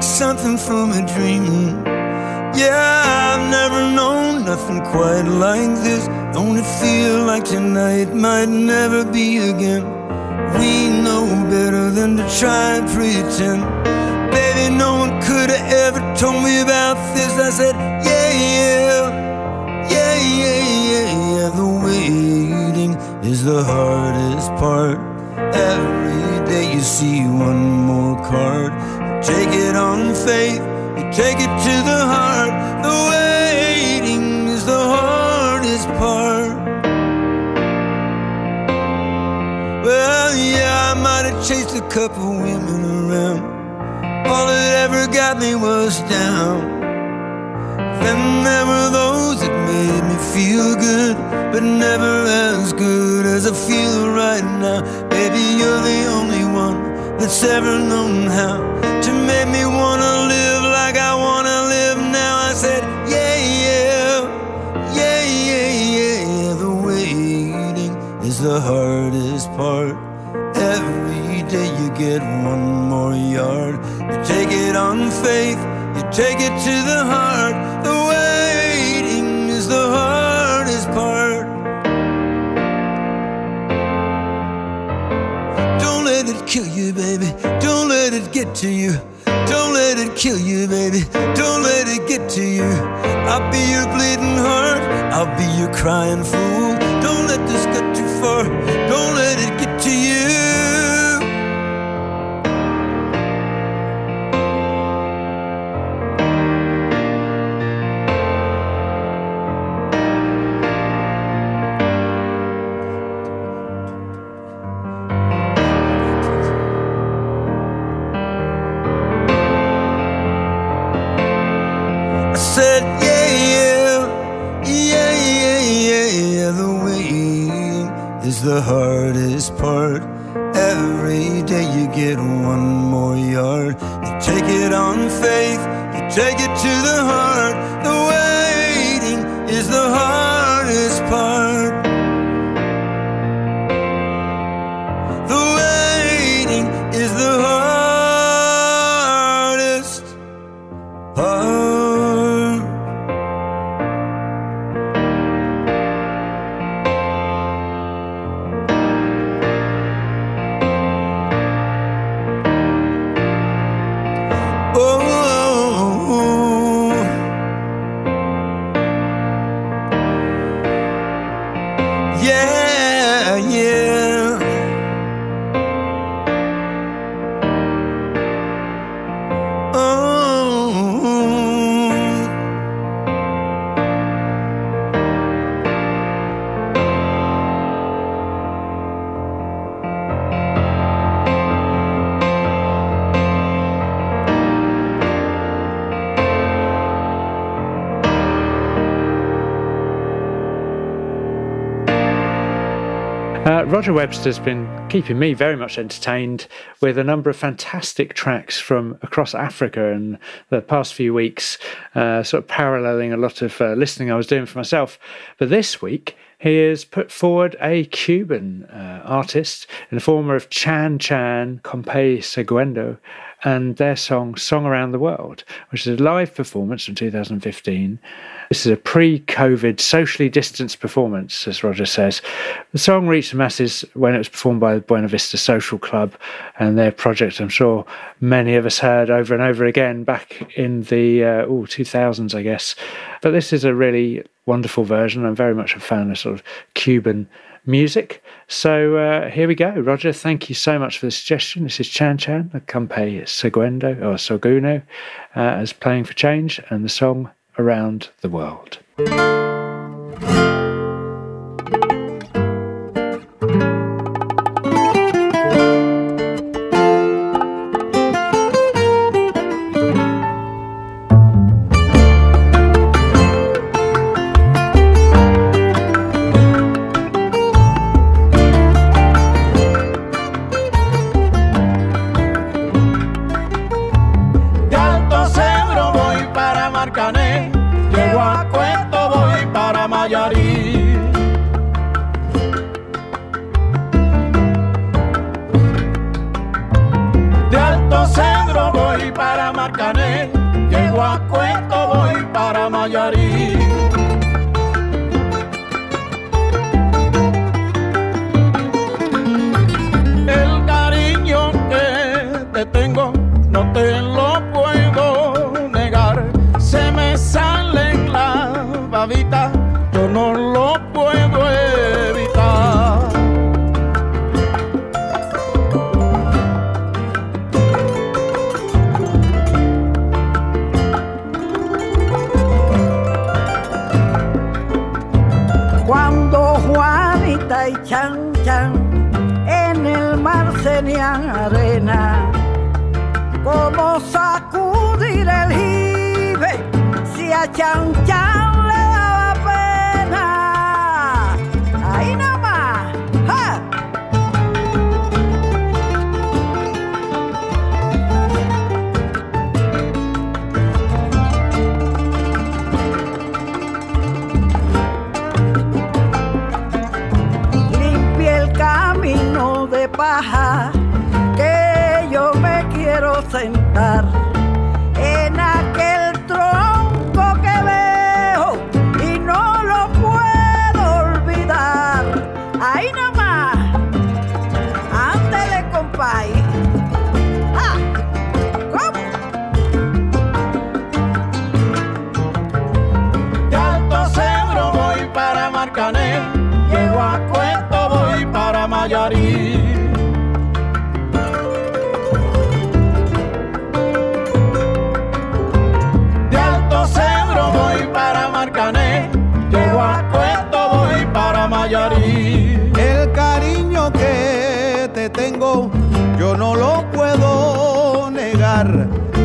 Something from a dream. Yeah, I've never known nothing quite like this. Don't it feel like tonight might never be again? We know better than to try and pretend. Baby, no one could have ever told me about this. I said, yeah, yeah, yeah, yeah, yeah, yeah. The waiting is the hardest part. Every day you see one more card. Take it on faith, you take it to the heart. The waiting is the hardest part. Well, yeah, I might have chased a couple women around. All it ever got me was down. Then there were those that made me feel good, but never as good as I feel right now. Baby, you're the only one that's ever known how to make me wanna live like I wanna live now. I said, yeah, yeah, yeah, yeah, yeah. The waiting is the hardest part. Every day you get one more yard. You take it on faith, you take it to the heart. The waiting is the hardest part. Don't let it kill you, baby. Don't let it get to you. Don't let it kill you, baby. Don't let it get to you. I'll be your bleeding heart. I'll be your crying fool. Don't let this get too far. Don't let it get to you. said, yeah, yeah, yeah, yeah, yeah, yeah. The waiting is the hardest part. Every day you get one more yard. You take it on faith, you take it to the heart. The waiting is the hardest part. The waiting is the hardest part. Oh, oh, oh. Yeah, yeah. Roger Webster's been keeping me very much entertained with a number of fantastic tracks from across Africa in the past few weeks, uh, sort of paralleling a lot of uh, listening I was doing for myself. But this week, he has put forward a Cuban uh, artist in the form of Chan Chan, Compay Segundo, and their song, Song Around the World, which is a live performance from two thousand fifteen. This is a pre-COVID, socially distanced performance, as Roger says. The song reached the masses when it was performed by the Buena Vista Social Club and their project, I'm sure many of us heard over and over again back in the uh, ooh, two thousands, I guess. But this is a really wonderful version. I'm very much a fan of sort of Cuban music. So uh, here we go. Roger, thank you so much for the suggestion. This is Chan Chan, the Compay Segundo, or Seguno, uh, as Playing for Change, and the song Around the World.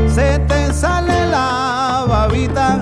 Se te sale la babita.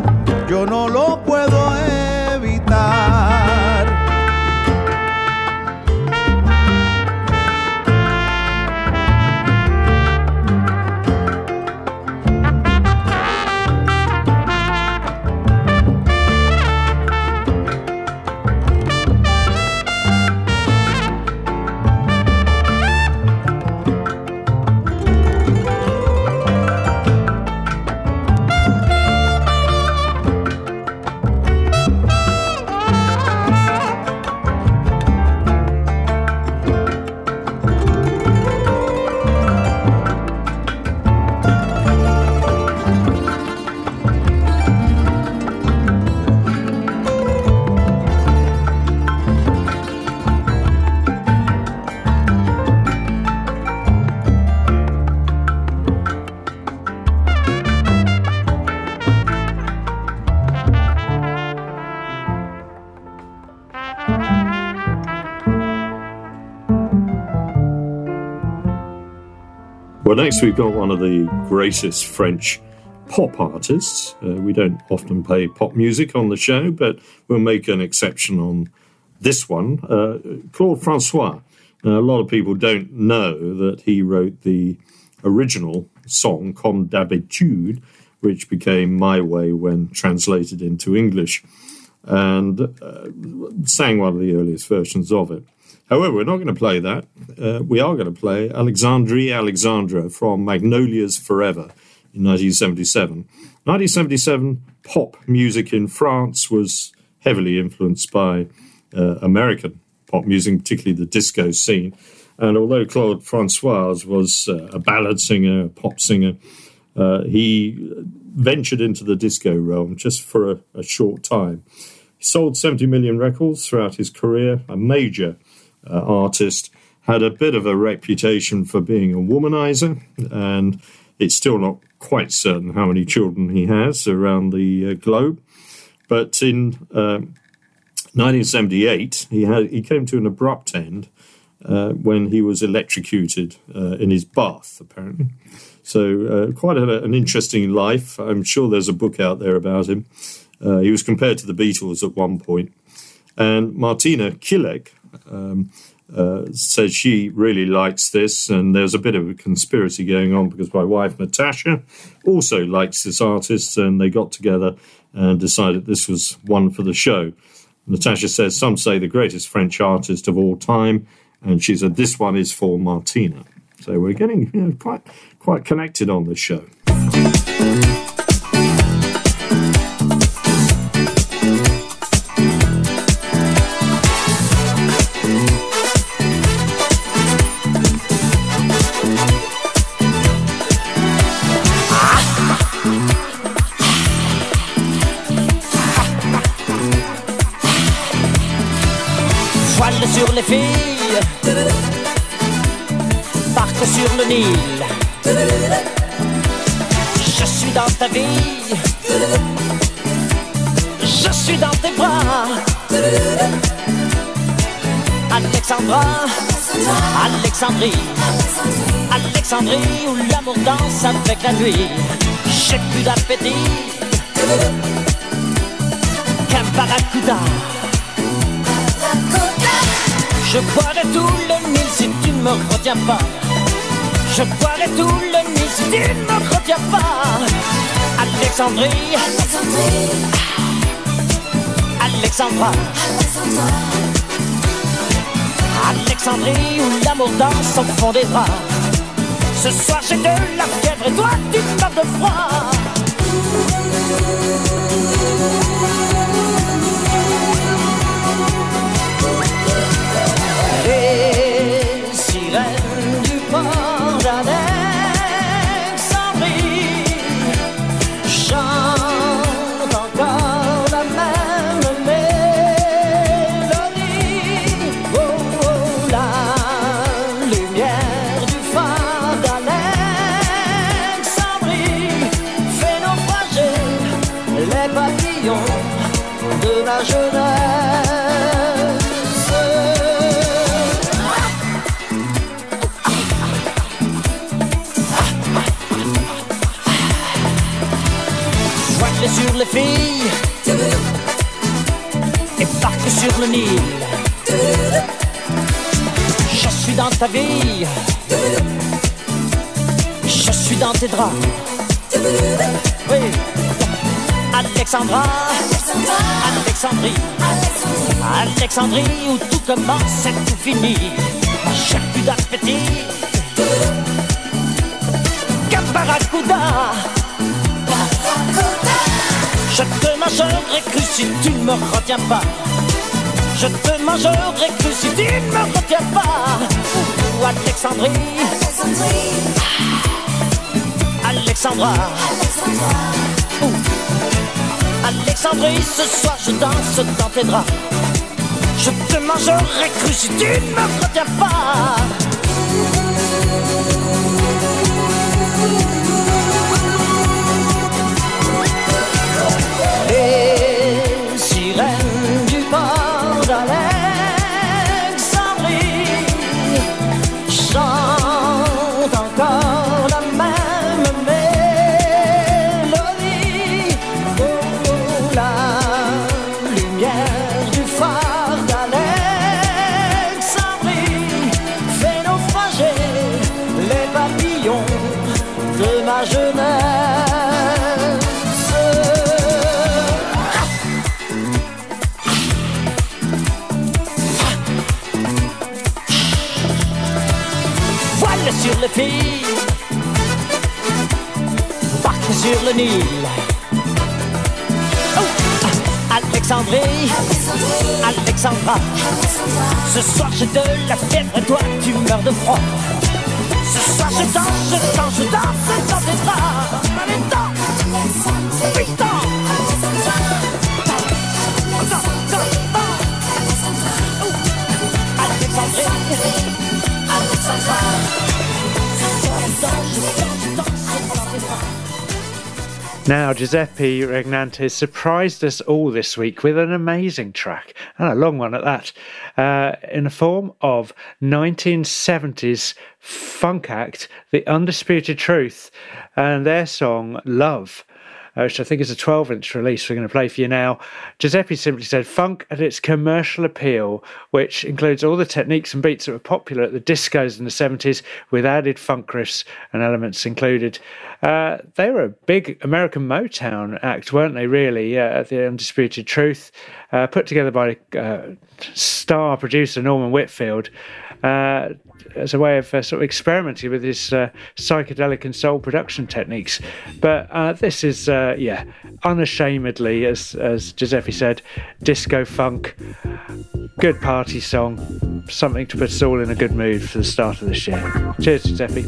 Well, next we've got one of the greatest French pop artists. Uh, we don't often play pop music on the show, but we'll make an exception on this one. Uh, Claude François. Now, a lot of people don't know that he wrote the original song, Comme d'habitude, which became My Way when translated into English, and uh, sang one of the earliest versions of it. However, we're not going to play that. Uh, we are going to play Alexandrie Alexandra from Magnolias Forever in nineteen seventy-seven. nineteen seventy-seven pop music in France was heavily influenced by uh, American pop music, particularly the disco scene. And although Claude François was uh, a ballad singer, a pop singer, uh, he ventured into the disco realm just for a, a short time. He sold seventy million records throughout his career, a major Uh, artist, had a bit of a reputation for being a womanizer, and it's still not quite certain how many children he has around the uh, globe. But in uh, nineteen seventy-eight, he had he came to an abrupt end uh, when he was electrocuted uh, in his bath, apparently. So uh, quite a, an interesting life. I'm sure there's a book out there about him. Uh, he was compared to the Beatles at one point. And Martina Kilek Um, uh, says she really likes this, and there's a bit of a conspiracy going on because my wife Natasha also likes this artist, and they got together and decided this was one for the show. Natasha says some say the greatest French artist of all time, and she said this one is for Martina. So we're getting you know, quite quite connected on the show. Les filles partent sur le Nil. Je suis dans ta vie, je suis dans tes bras. Alexandra, Alexandrie, Alexandrie où l'amour danse avec la nuit. J'ai plus d'appétit qu'un barracuda. Je boirai tout le Nil si tu ne me retiens pas. Je boirai tout le Nil si tu ne me retiens pas. Alexandrie, Alexandrie, Alexandra, Alexandra, Alexandrie où l'amour danse au fond des bras. Ce soir j'ai de la fièvre et toi tu meurs de froid. Les sirènes du port d'Alexandrie chantent encore la même mélodie. Oh, oh, la lumière du phare d'Alexandrie fait naufrager les papillons de la jeunesse. Sur les filles et partent sur le Nil. Je suis dans ta vie, je suis dans tes draps. Oui. Alexandra, Alexandrie, Alexandrie où tout commence et tout finit. J'ai plus d'appétit qu'un barracuda. Je te mangerai cru si tu ne me retiens pas. Je te mangerai cru si tu ne me retiens pas. Ou Alexandrie, Alexandrie, Alexandra, Alexandra. Ouh. Alexandrie, ce soir je danse dans tes draps. Je te mangerai cru si tu ne me retiens pas. Les sirènes du port d'Alexandrie chantent encore Denis, oh, Alexandrie, Alexandra, ce soir j'ai de la fièvre et toi tu meurs de froid. Ce soir je danse, je danse, je danse dans tes bras. Allez, danse, oui, danse, danse, danse, danse, Alexandrie, now, Giuseppe Regnante surprised us all this week with an amazing track, and a long one at that, uh, in the form of nineteen seventies funk act, The Undisputed Truth, and their song Love, which I think is a twelve-inch release we're going to play for you now. Giuseppe simply said, funk at its commercial appeal, which includes all the techniques and beats that were popular at the discos in the seventies, with added funk riffs and elements included. Uh, they were a big American Motown act, weren't they, really, uh, The Undisputed Truth, uh, put together by uh, star producer Norman Whitfield, uh, as a way of uh, sort of experimenting with his uh, psychedelic and soul production techniques. But uh, this is, uh, yeah, unashamedly, as, as Giuseppe said, disco funk, good party song, something to put us all in a good mood for the start of this year. Cheers, Giuseppe.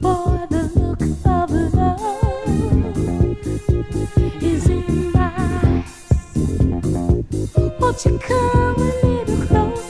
Boy, the look of love is in my eyes. Won't you come a little closer?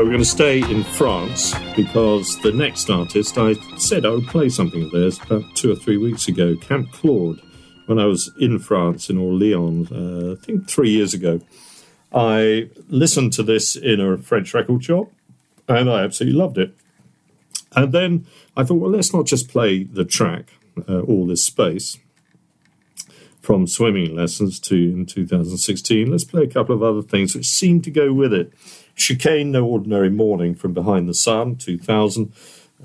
Well, we're going to stay in France because the next artist, I said I would play something of theirs about two or three weeks ago, Camp Claude, when I was in France in Orléans, uh, I think three years ago. I listened to this in a French record shop and I absolutely loved it. And then I thought, well, let's not just play the track, uh, All This Space, from Swimming Lessons to in two thousand sixteen. Let's play a couple of other things which seem to go with it. Chicane, No Ordinary Morning from Behind the Sun, two thousand.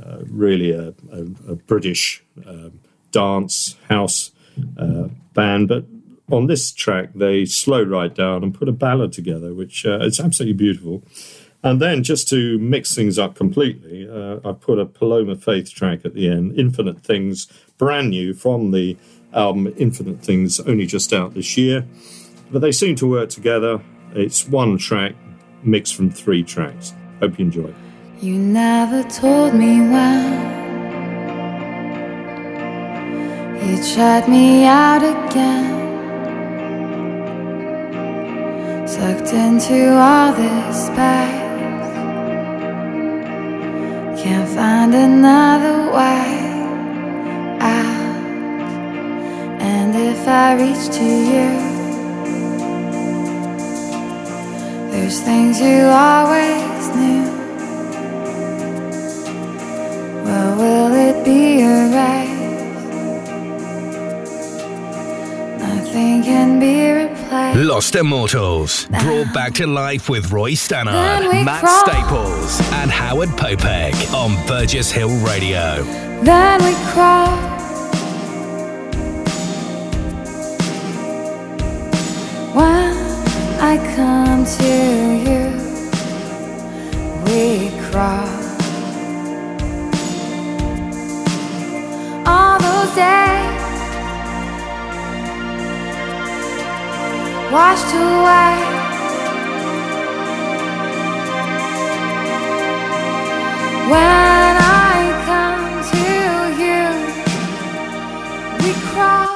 Uh, really a, a, a British uh, dance house uh, band. But on this track, they slow right down and put a ballad together, which uh, is absolutely beautiful. And then just to mix things up completely, uh, I put a Paloma Faith track at the end, Infinite Things, brand new from the album Infinite Things, only just out this year. But they seem to work together. It's one track mixed from three tracks. Hope you enjoy. You never told me when you tried me out again, sucked into all this space, can't find another way out. And if I reach to you, there's things you always knew. Well, will it be erased? Nothing can be replaced. Lost Immortals, now, brought back to life with Roy Stannard, Matt crawl. Staples, and Howard Popek on Burgess Hill Radio. Then we crawl. When I come to you, we crawl. All those days washed away. When I come to you, we crawl.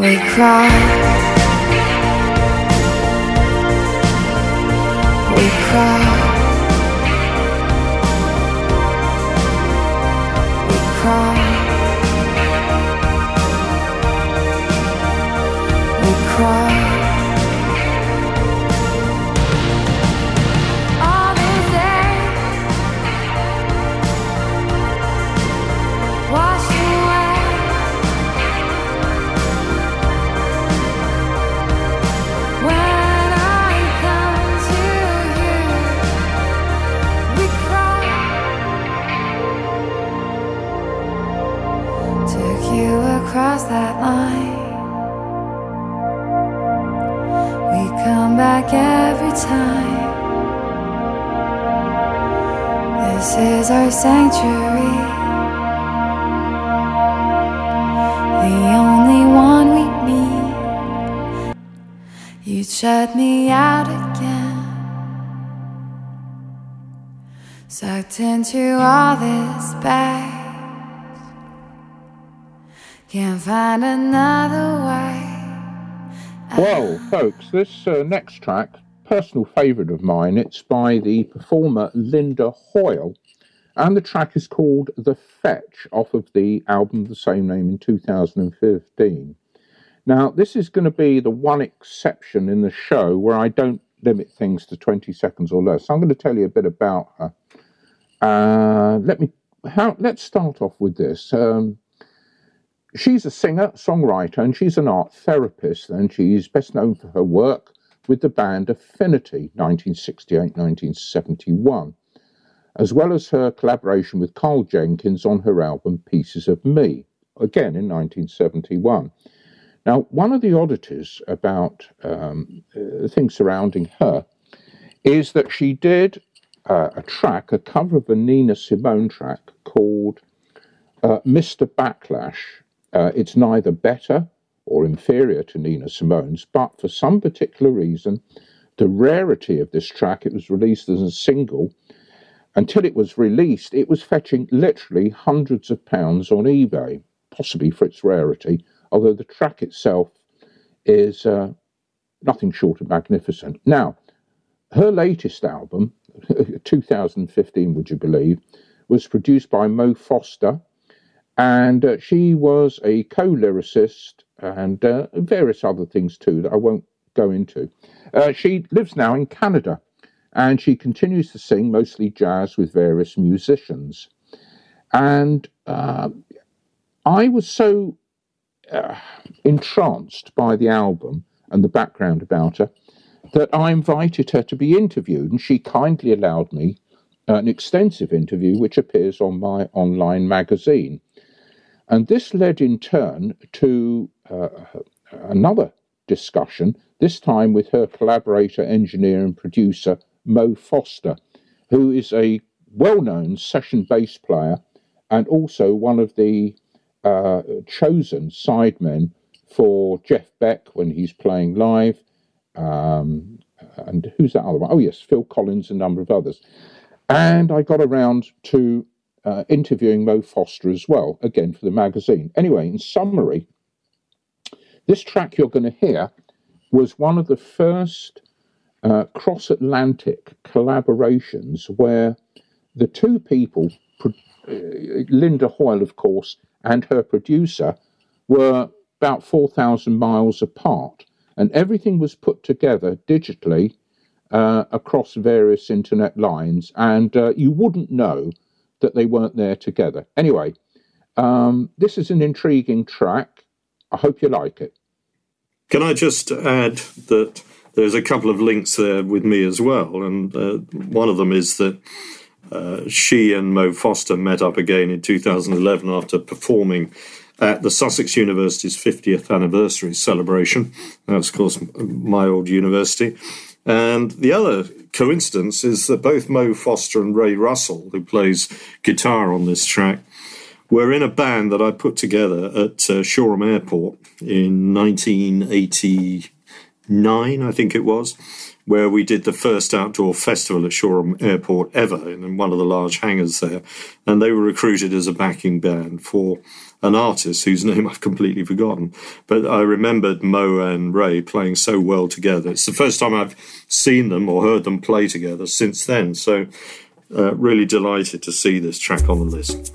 we cry, we cry, we cry, we cry. Cross that line, we come back every time. This is our sanctuary, the only one we need. You shut me out again, sucked into all this bag. Can't find another way. Well, folks, this uh, next track, personal favourite of mine, it's by the performer Linda Hoyle, and the track is called The Fetch, off of the album of the same name in two thousand fifteen. Now, this is going to be the one exception in the show where I don't limit things to twenty seconds or less. I'm going to tell you a bit about her. Uh, let me, how, let's start off with this. Um, She's a singer, songwriter, and she's an art therapist, and she's best known for her work with the band Affinity, nineteen sixty-eight to nineteen seventy-one, as well as her collaboration with Carl Jenkins on her album Pieces of Me, again in nineteen seventy-one. Now, one of the oddities about um, uh, things surrounding her is that she did uh, a track, a cover of a Nina Simone track called uh, Mister Backlash. Uh, it's neither better or inferior to Nina Simone's, but for some particular reason, the rarity of this track, it was released as a single. Until it was released, it was fetching literally hundreds of pounds on eBay, possibly for its rarity, although the track itself is uh, nothing short of magnificent. Now, her latest album, two thousand fifteen, would you believe, was produced by Mo Foster, and uh, she was a co-lyricist and uh, various other things too that I won't go into. Uh, she lives now in Canada, and she continues to sing mostly jazz with various musicians. And uh, I was so uh, entranced by the album and the background about her that I invited her to be interviewed, and she kindly allowed me uh, an extensive interview which appears on my online magazine. And this led in turn to uh, another discussion, this time with her collaborator, engineer and producer, Mo Foster, who is a well-known session bass player and also one of the uh, chosen sidemen for Jeff Beck when he's playing live. Um, and who's that other one? Oh, yes, Phil Collins and a number of others. And I got around to Uh, interviewing Mo Foster as well, again for the magazine. Anyway, in summary, this track you're going to hear was one of the first uh, cross-Atlantic collaborations where the two people, pro- uh, Linda Hoyle, of course, and her producer, were about four thousand miles apart, and everything was put together digitally uh, across various internet lines, and uh, you wouldn't know that they weren't there together. Anyway, um, this is an intriguing track. I hope you like it. Can I just add that there's a couple of links there with me as well, and uh, one of them is that uh, she and Mo Foster met up again in two thousand eleven after performing at the Sussex University's fiftieth anniversary celebration. That's, of course, my old university. And the other coincidence is that both Mo Foster and Ray Russell, who plays guitar on this track, were in a band that I put together at uh, Shoreham Airport in nineteen eighty, nine, I think it was, where we did the first outdoor festival at Shoreham Airport ever in one of the large hangars there. And they were recruited as a backing band for an artist whose name I've completely forgotten. But I remembered Mo and Ray playing so well together. It's the first time I've seen them or heard them play together since then. So uh, really delighted to see this track on the list.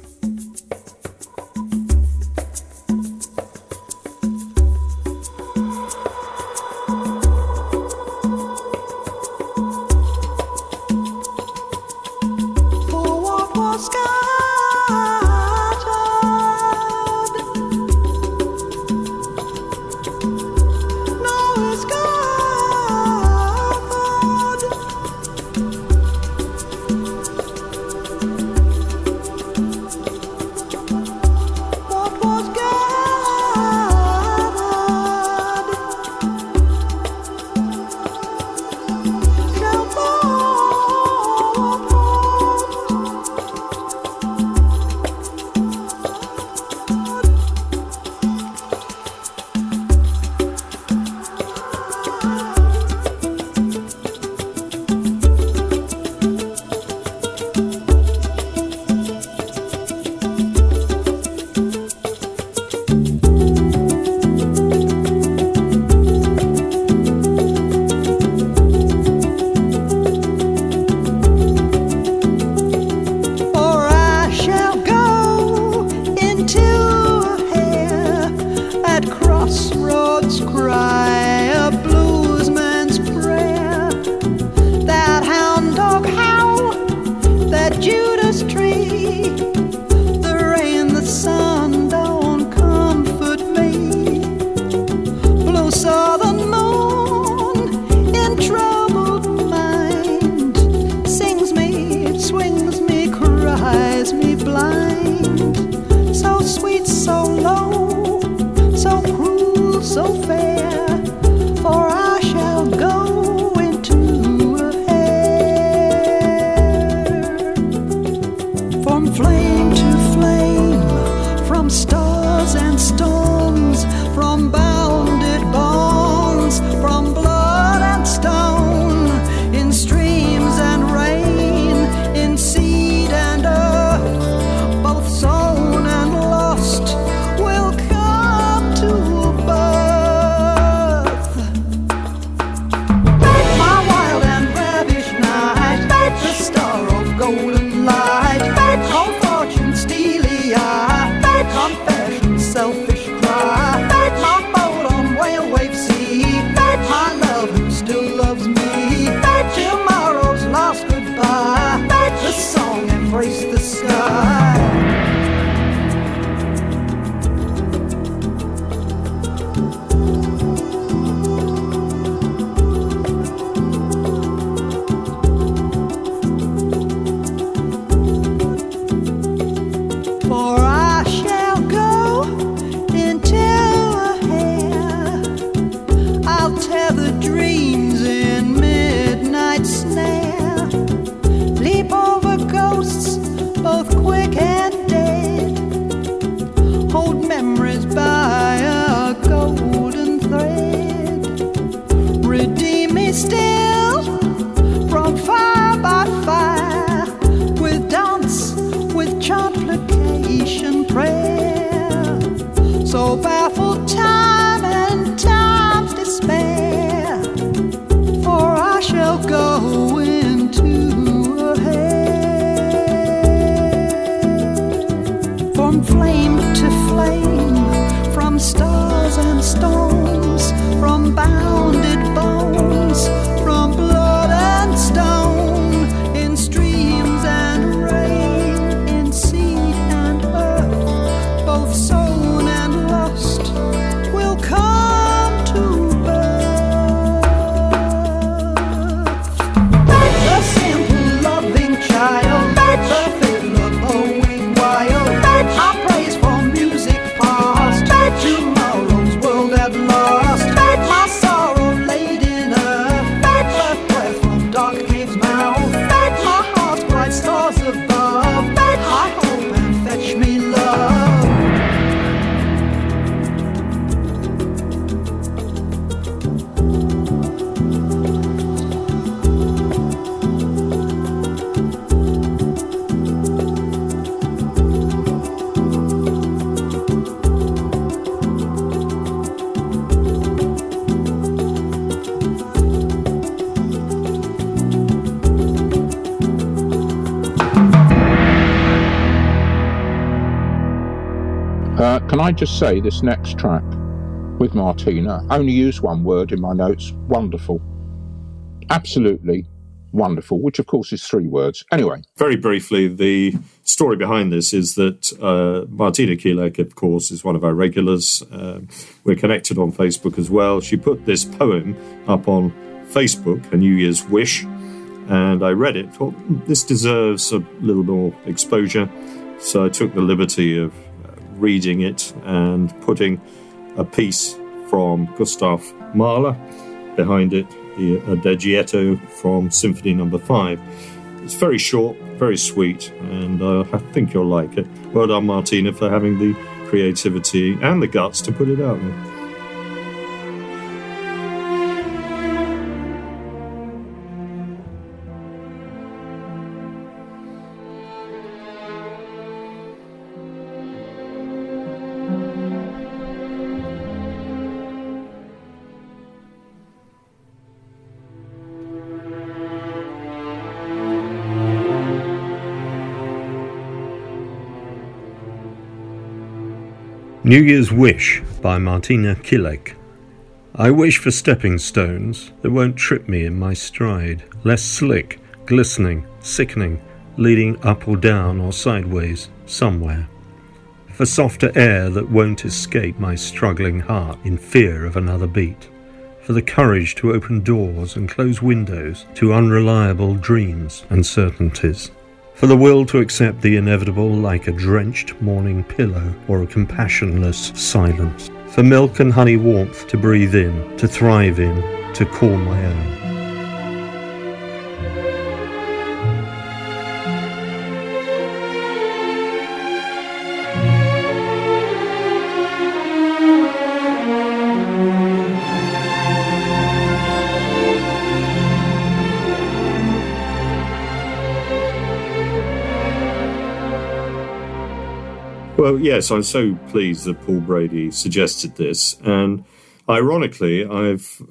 Uh, can I just say this next track with Martina, I only use one word in my notes, wonderful. Absolutely wonderful, which of course is three words. Anyway. Very briefly, the story behind this is that uh, Martina Kilek, of course, is one of our regulars. Uh, we're connected on Facebook as well. She put this poem up on Facebook, A New Year's Wish, and I read it, thought this deserves a little more exposure. So I took the liberty of reading it and putting a piece from Gustav Mahler behind it, the Adagietto from Symphony Number Five. It's very short, very sweet, and uh, I think you'll like it. Well done, Martina, for having the creativity and the guts to put it out there. New Year's Wish by Martina Kilek. I wish for stepping stones that won't trip me in my stride, less slick, glistening, sickening, leading up or down or sideways somewhere. For softer air that won't escape my struggling heart in fear of another beat. For the courage to open doors and close windows to unreliable dreams and certainties. For the will to accept the inevitable like a drenched morning pillow or a compassionless silence. For milk and honey warmth to breathe in, to thrive in, to call my own. Well, yes, I'm so pleased that Paul Brady suggested this. And ironically, I've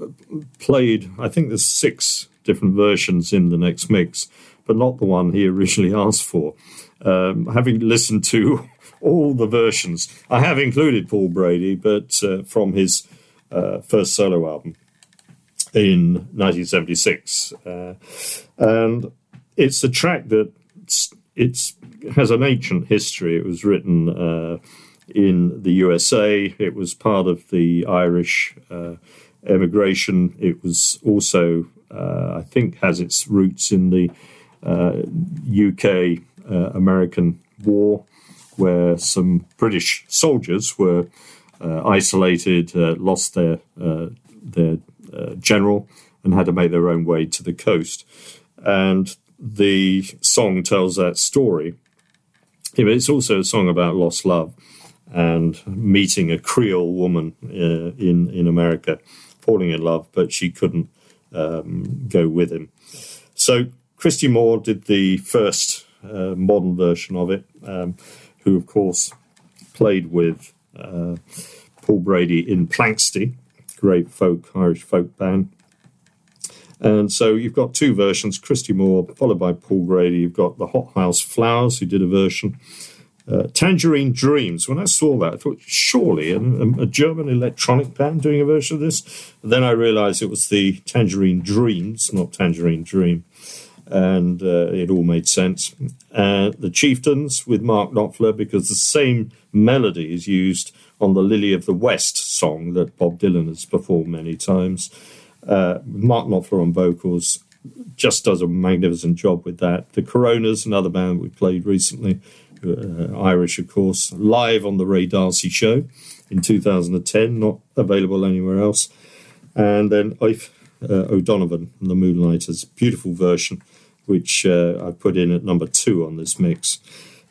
played, I think there's six different versions in the next mix, but not the one he originally asked for. Um, having listened to all the versions, I have included Paul Brady, but uh, from his uh, first solo album in nineteen seventy-six. Uh, and it's a track that it's... has an ancient history. It was written uh, in the U S A. It was part of the Irish uh, emigration. It was also, uh, I think, has its roots in the uh, U K-American uh, War, where some British soldiers were uh, isolated, uh, lost their, uh, their uh, general, and had to make their own way to the coast. And the song tells that story. It's also a song about lost love and meeting a Creole woman uh, in, in America, falling in love, but she couldn't um, go with him. So Christy Moore did the first uh, modern version of it, um, who, of course, played with uh, Paul Brady in Planxty, great folk, Irish folk band. And so you've got two versions, Christy Moore, followed by Paul Brady. You've got the Hot House Flowers, who did a version. Uh, Tangerine Dreams. When I saw that, I thought, surely a, a German electronic band doing a version of this? And then I realised it was the Tangerine Dreams, not Tangerine Dream. And uh, it all made sense. Uh, the Chieftains with Mark Knopfler, because the same melody is used on the Lily of the West song that Bob Dylan has performed many times. Uh, Mark Knopfler on vocals just does a magnificent job with that. The Coronas, another band we played recently, uh, Irish, of course, live on the Ray Darcy show in two thousand ten, not available anywhere else. And then Oif uh, O'Donovan and the Moonlighters, beautiful version, which uh, I put in at number two on this mix.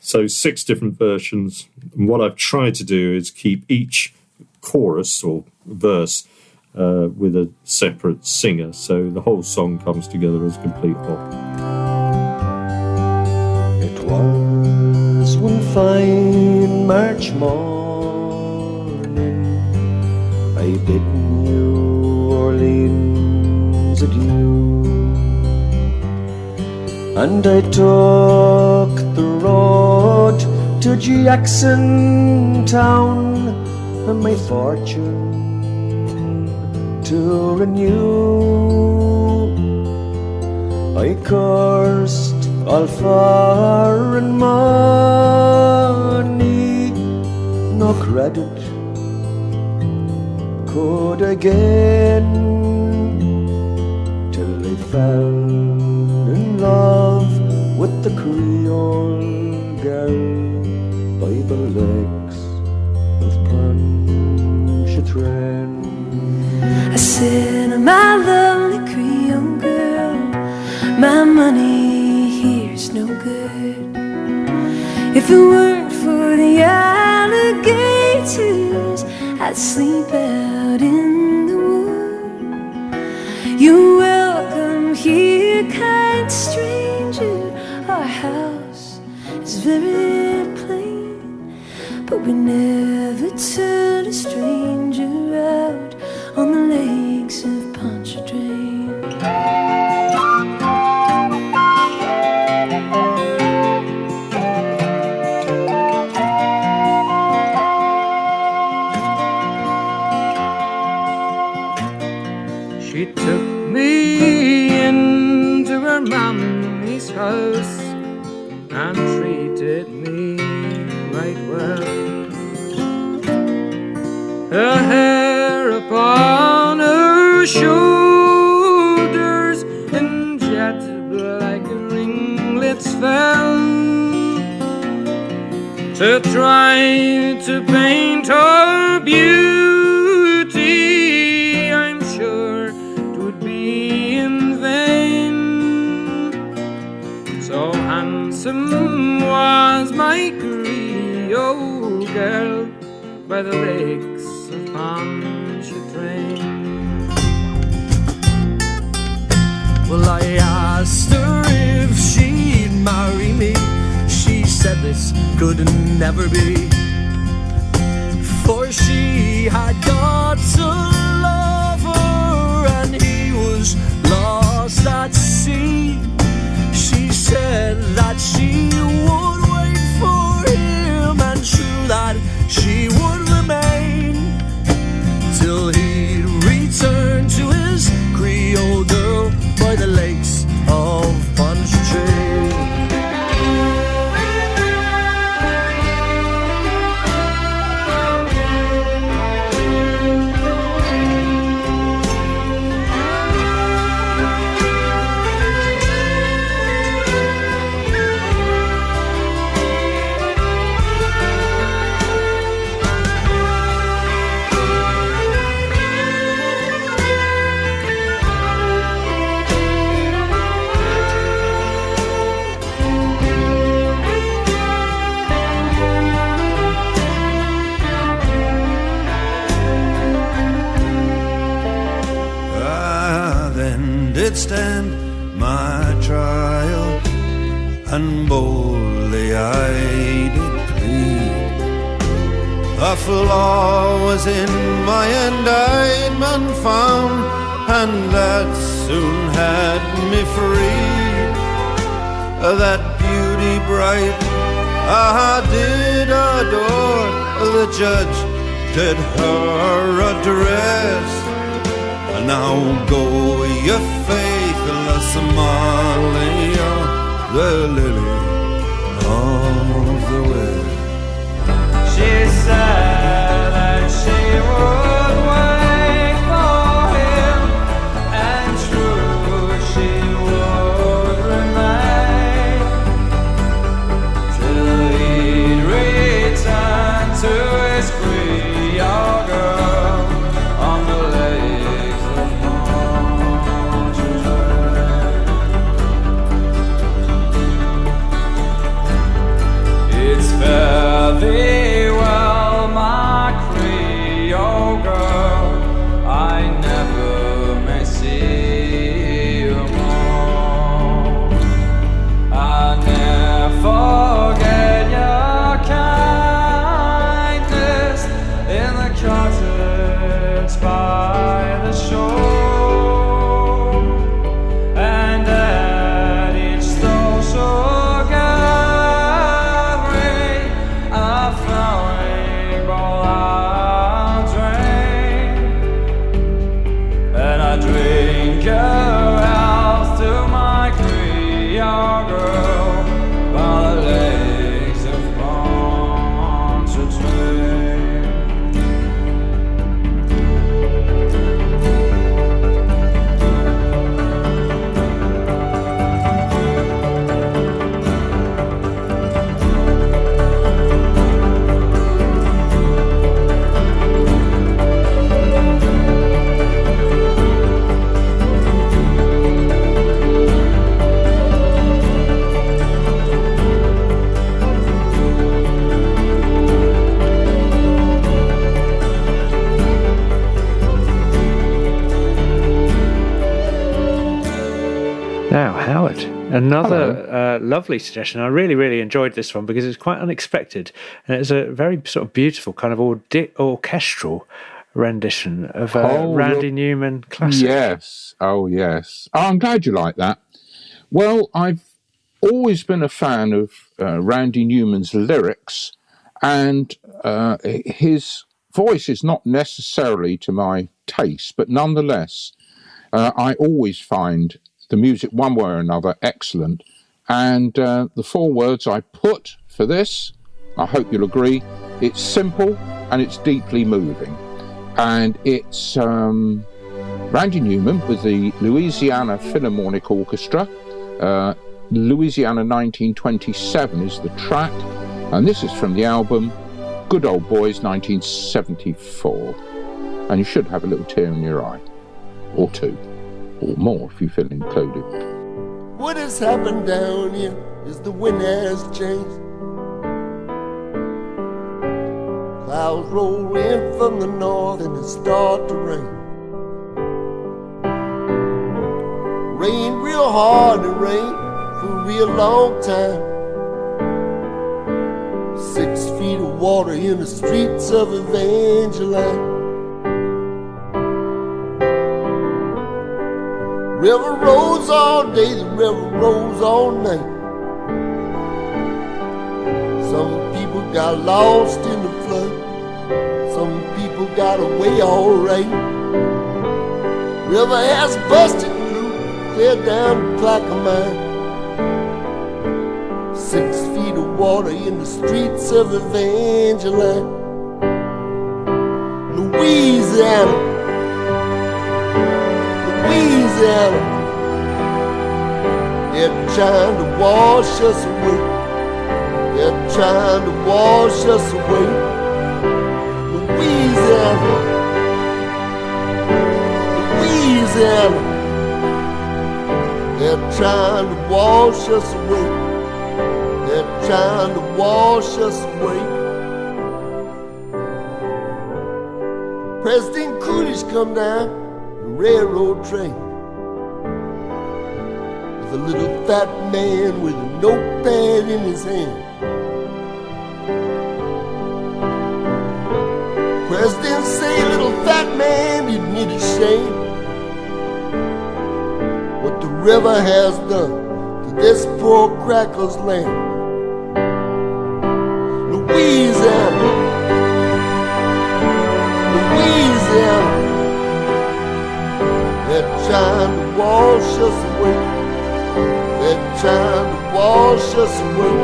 So six different versions. And what I've tried to do is keep each chorus or verse Uh, with a separate singer, so the whole song comes together as a complete whole. It was one fine March morning I bid New Orleans adieu, and I took the road to Jackson Town and my fortune to renew. I cursed all foreign money, no credit could I gain, till I fell in love with the Creole girl by the legs of Pontchartrain. I said, "Oh, my lovely Creole girl, my money here's no good. If it weren't for the alligators, I'd sleep out in the wood. You're welcome here, kind stranger. Our house is very plain, but we never turn a stranger out on the lakes of Pontchartrain." She took me into her mommy's house and treated me right well. Her hair upon her shoulders in jet black ringlets fell, to try to paint her beauty, I'm sure it would be in vain. So handsome was my Creole girl by the lakes of Pontchartrain. Well, I asked her if she'd marry me. She said this could never be, for she had got a lover and he was lost at sea. She said that she would wait for him, and true that she would remain till he'd return to his Creole girl by the lakes of Pontchartrain. Stand my trial, and boldly I did plead. A flaw was in my indictment found, and that soon had me free. That beauty bright I did adore, the judge did her address. Now go your faithless Amalia, the lily of the west. She said that she would. Very well Another uh, lovely suggestion. I really, really enjoyed this one because it's quite unexpected. And it's a very sort of beautiful kind of audi- orchestral rendition of a oh, Randy look. Newman classic. Yes. Oh, yes. Oh, I'm glad you like that. Well, I've always been a fan of uh, Randy Newman's lyrics, and uh, his voice is not necessarily to my taste, but nonetheless, uh, I always find the music one way or another excellent. And uh, the four words I put for this, I hope you'll agree, it's simple and it's deeply moving. And it's um, Randy Newman with the Louisiana Philharmonic Orchestra. Uh, Louisiana nineteen twenty-seven is the track, and this is from the album Good Old Boys nineteen seventy-four. And you should have a little tear in your eye, or two, or more if you feel included. What has happened down here is the wind has changed. Clouds roll in from the north and it starts to rain. Rain real hard and rain for a real long time. Six feet of water in the streets of Evangeline. River rolls all day, the river rolls all night. Some people got lost in the flood. Some people got away all right. River has busted through, clear down to Plaquemine. Six feet of water in the streets of Evangeline. Louisiana. They're trying to wash us away. They're trying to wash us away. Louisiana, Louisiana. They're trying to wash us away. They're trying to wash us away. President Coolidge come down railroad train with a little fat man with a notepad in his hand. President say, little fat man, you need a shame. What the river has done to this poor cracker's land. Louisiana, Louisiana. They're trying to wash us away. They're trying to wash us away.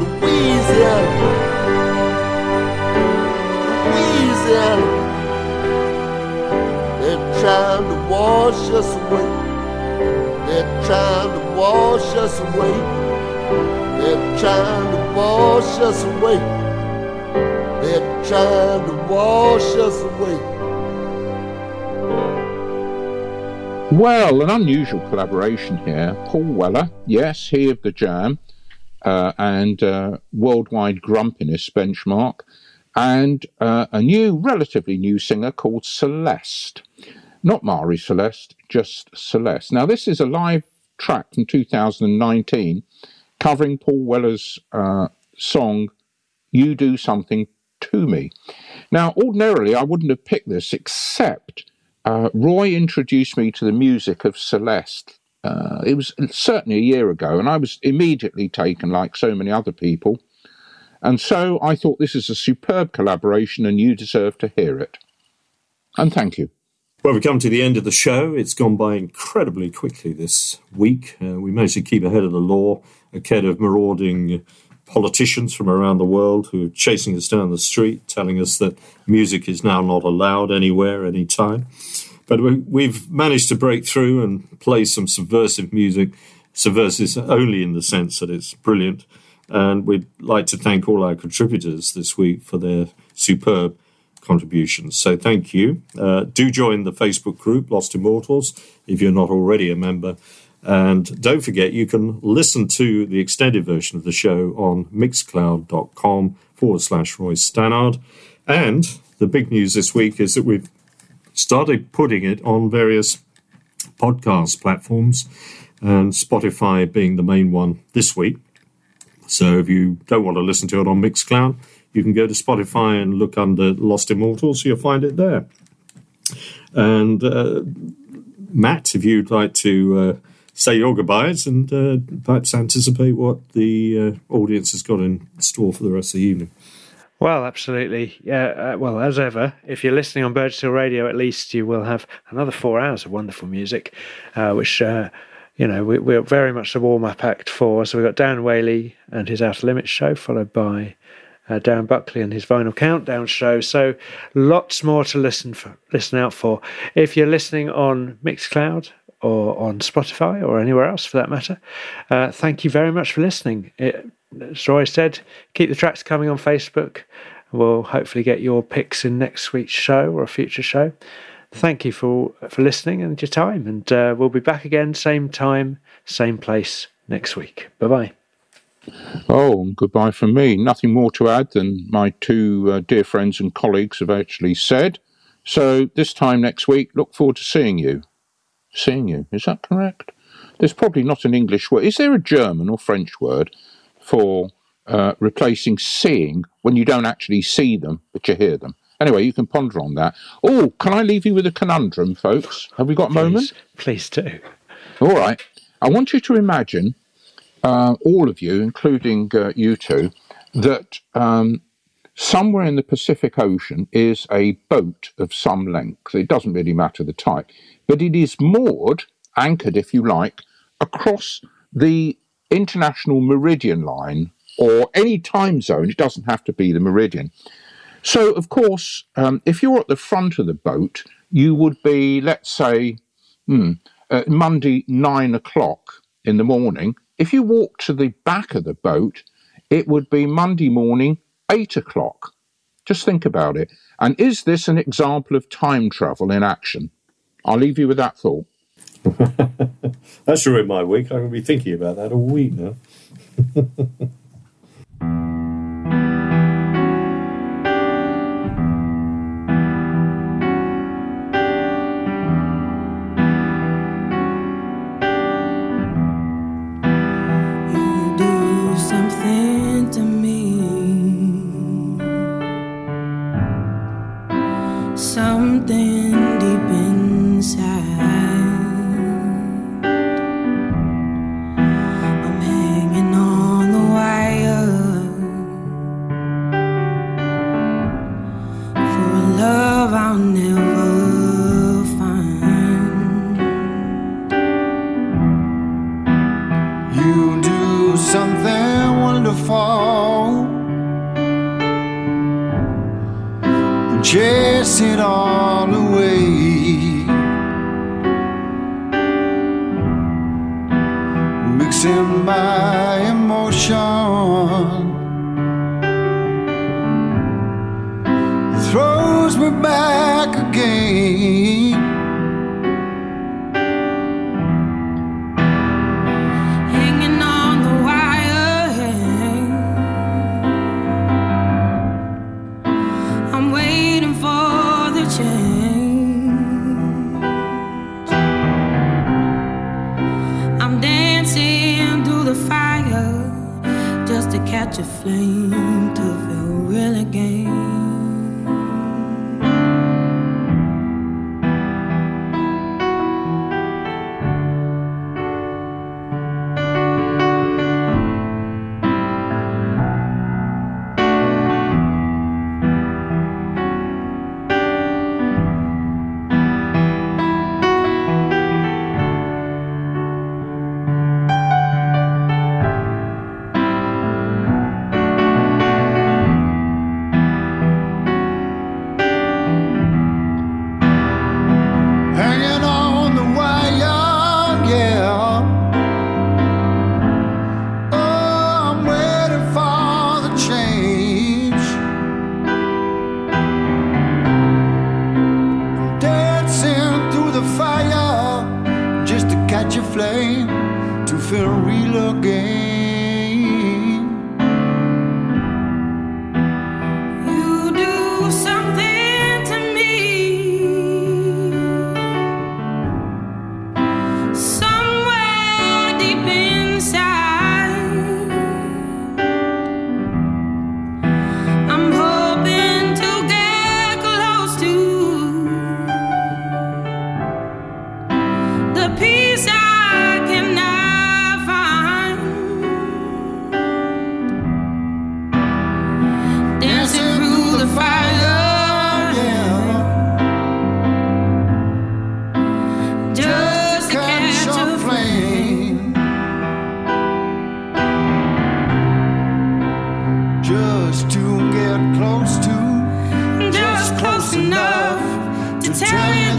Louisiana, Louisiana. They're trying to wash us away. They're trying to wash us away. They're trying to wash us away. They're trying to wash us away. Well, an unusual collaboration here. Paul Weller, yes, he of The Jam, uh, and uh, Worldwide Grumpiness Benchmark, and uh, a new, relatively new singer called Celeste. Not Mari Celeste, just Celeste. Now, this is a live track from two thousand nineteen covering Paul Weller's uh, song, You Do Something To Me. Now, ordinarily, I wouldn't have picked this, except... Uh, Roy introduced me to the music of Celeste. Uh, it was certainly a year ago, and I was immediately taken, like so many other people. And so I thought this is a superb collaboration, and you deserve to hear it. And thank you. Well, we come to the end of the show. It's gone by incredibly quickly this week. Uh, we managed to keep ahead of the law, ahead of marauding politicians from around the world who are chasing us down the street, telling us that music is now not allowed anywhere, anytime. But we, we've managed to break through and play some subversive music, subversive only in the sense that it's brilliant. And we'd like to thank all our contributors this week for their superb contributions. So thank you. Uh, do join the Facebook group, Lost Immortals, if you're not already a member. And don't forget, you can listen to the extended version of the show on mixcloud.com forward slash Roy Stannard. And the big news this week is that we've started putting it on various podcast platforms. and Spotify being the main one this week. So if you don't want to listen to it on Mixcloud, you can go to Spotify and look under Lost Immortals. You'll find it there. And uh, Matt, if you'd like to uh, say your goodbyes and uh, perhaps anticipate what the uh, audience has got in store for the rest of the evening. Well, absolutely. Yeah. Uh, well, as ever, if you're listening on Burgess Hill Radio, at least you will have another four hours of wonderful music, uh, which, uh, you know, we, we're very much the warm-up act for. So we've got Dan Whaley and his Outer Limits show, followed by uh, Darren Buckley and his Vinyl Countdown show. So lots more to listen for, listen out for. If you're listening on Mixcloud or on Spotify or anywhere else for that matter, uh, thank you very much for listening. It, As Roy said, keep the tracks coming on Facebook. We'll hopefully get your picks in next week's show or a future show. Thank you for for listening and your time. And uh, we'll be back again, same time, same place next week. Bye-bye. Oh, and goodbye from me. Nothing more to add than my two uh, dear friends and colleagues have actually said. So this time next week, look forward to seeing you. Seeing you, is that correct? There's probably not an English word. Is there a German or French word for uh, replacing seeing when you don't actually see them, but you hear them? Anyway, you can ponder on that. Oh, can I leave you with a conundrum, folks? Have we got a moment? Please, please do. All right. I want you to imagine, uh, all of you, including uh, you two, that um, somewhere in the Pacific Ocean is a boat of some length. It doesn't really matter the type, but it is moored, anchored, if you like, across the International Meridian Line, or any time zone. It doesn't have to be the meridian. So, of course, um, if you're at the front of the boat, you would be, let's say, hmm, uh, Monday, nine o'clock in the morning. If you walk to the back of the boat, it would be Monday morning, eight o'clock. Just think about it. And is this an example of time travel in action? I'll leave you with that thought. That's ruined my week. I'm going to be thinking about that all week now. You do something to me, something deep inside. Chase it all away. Mixing my emotion throws me back again. Catch a flame to feel real again. Italian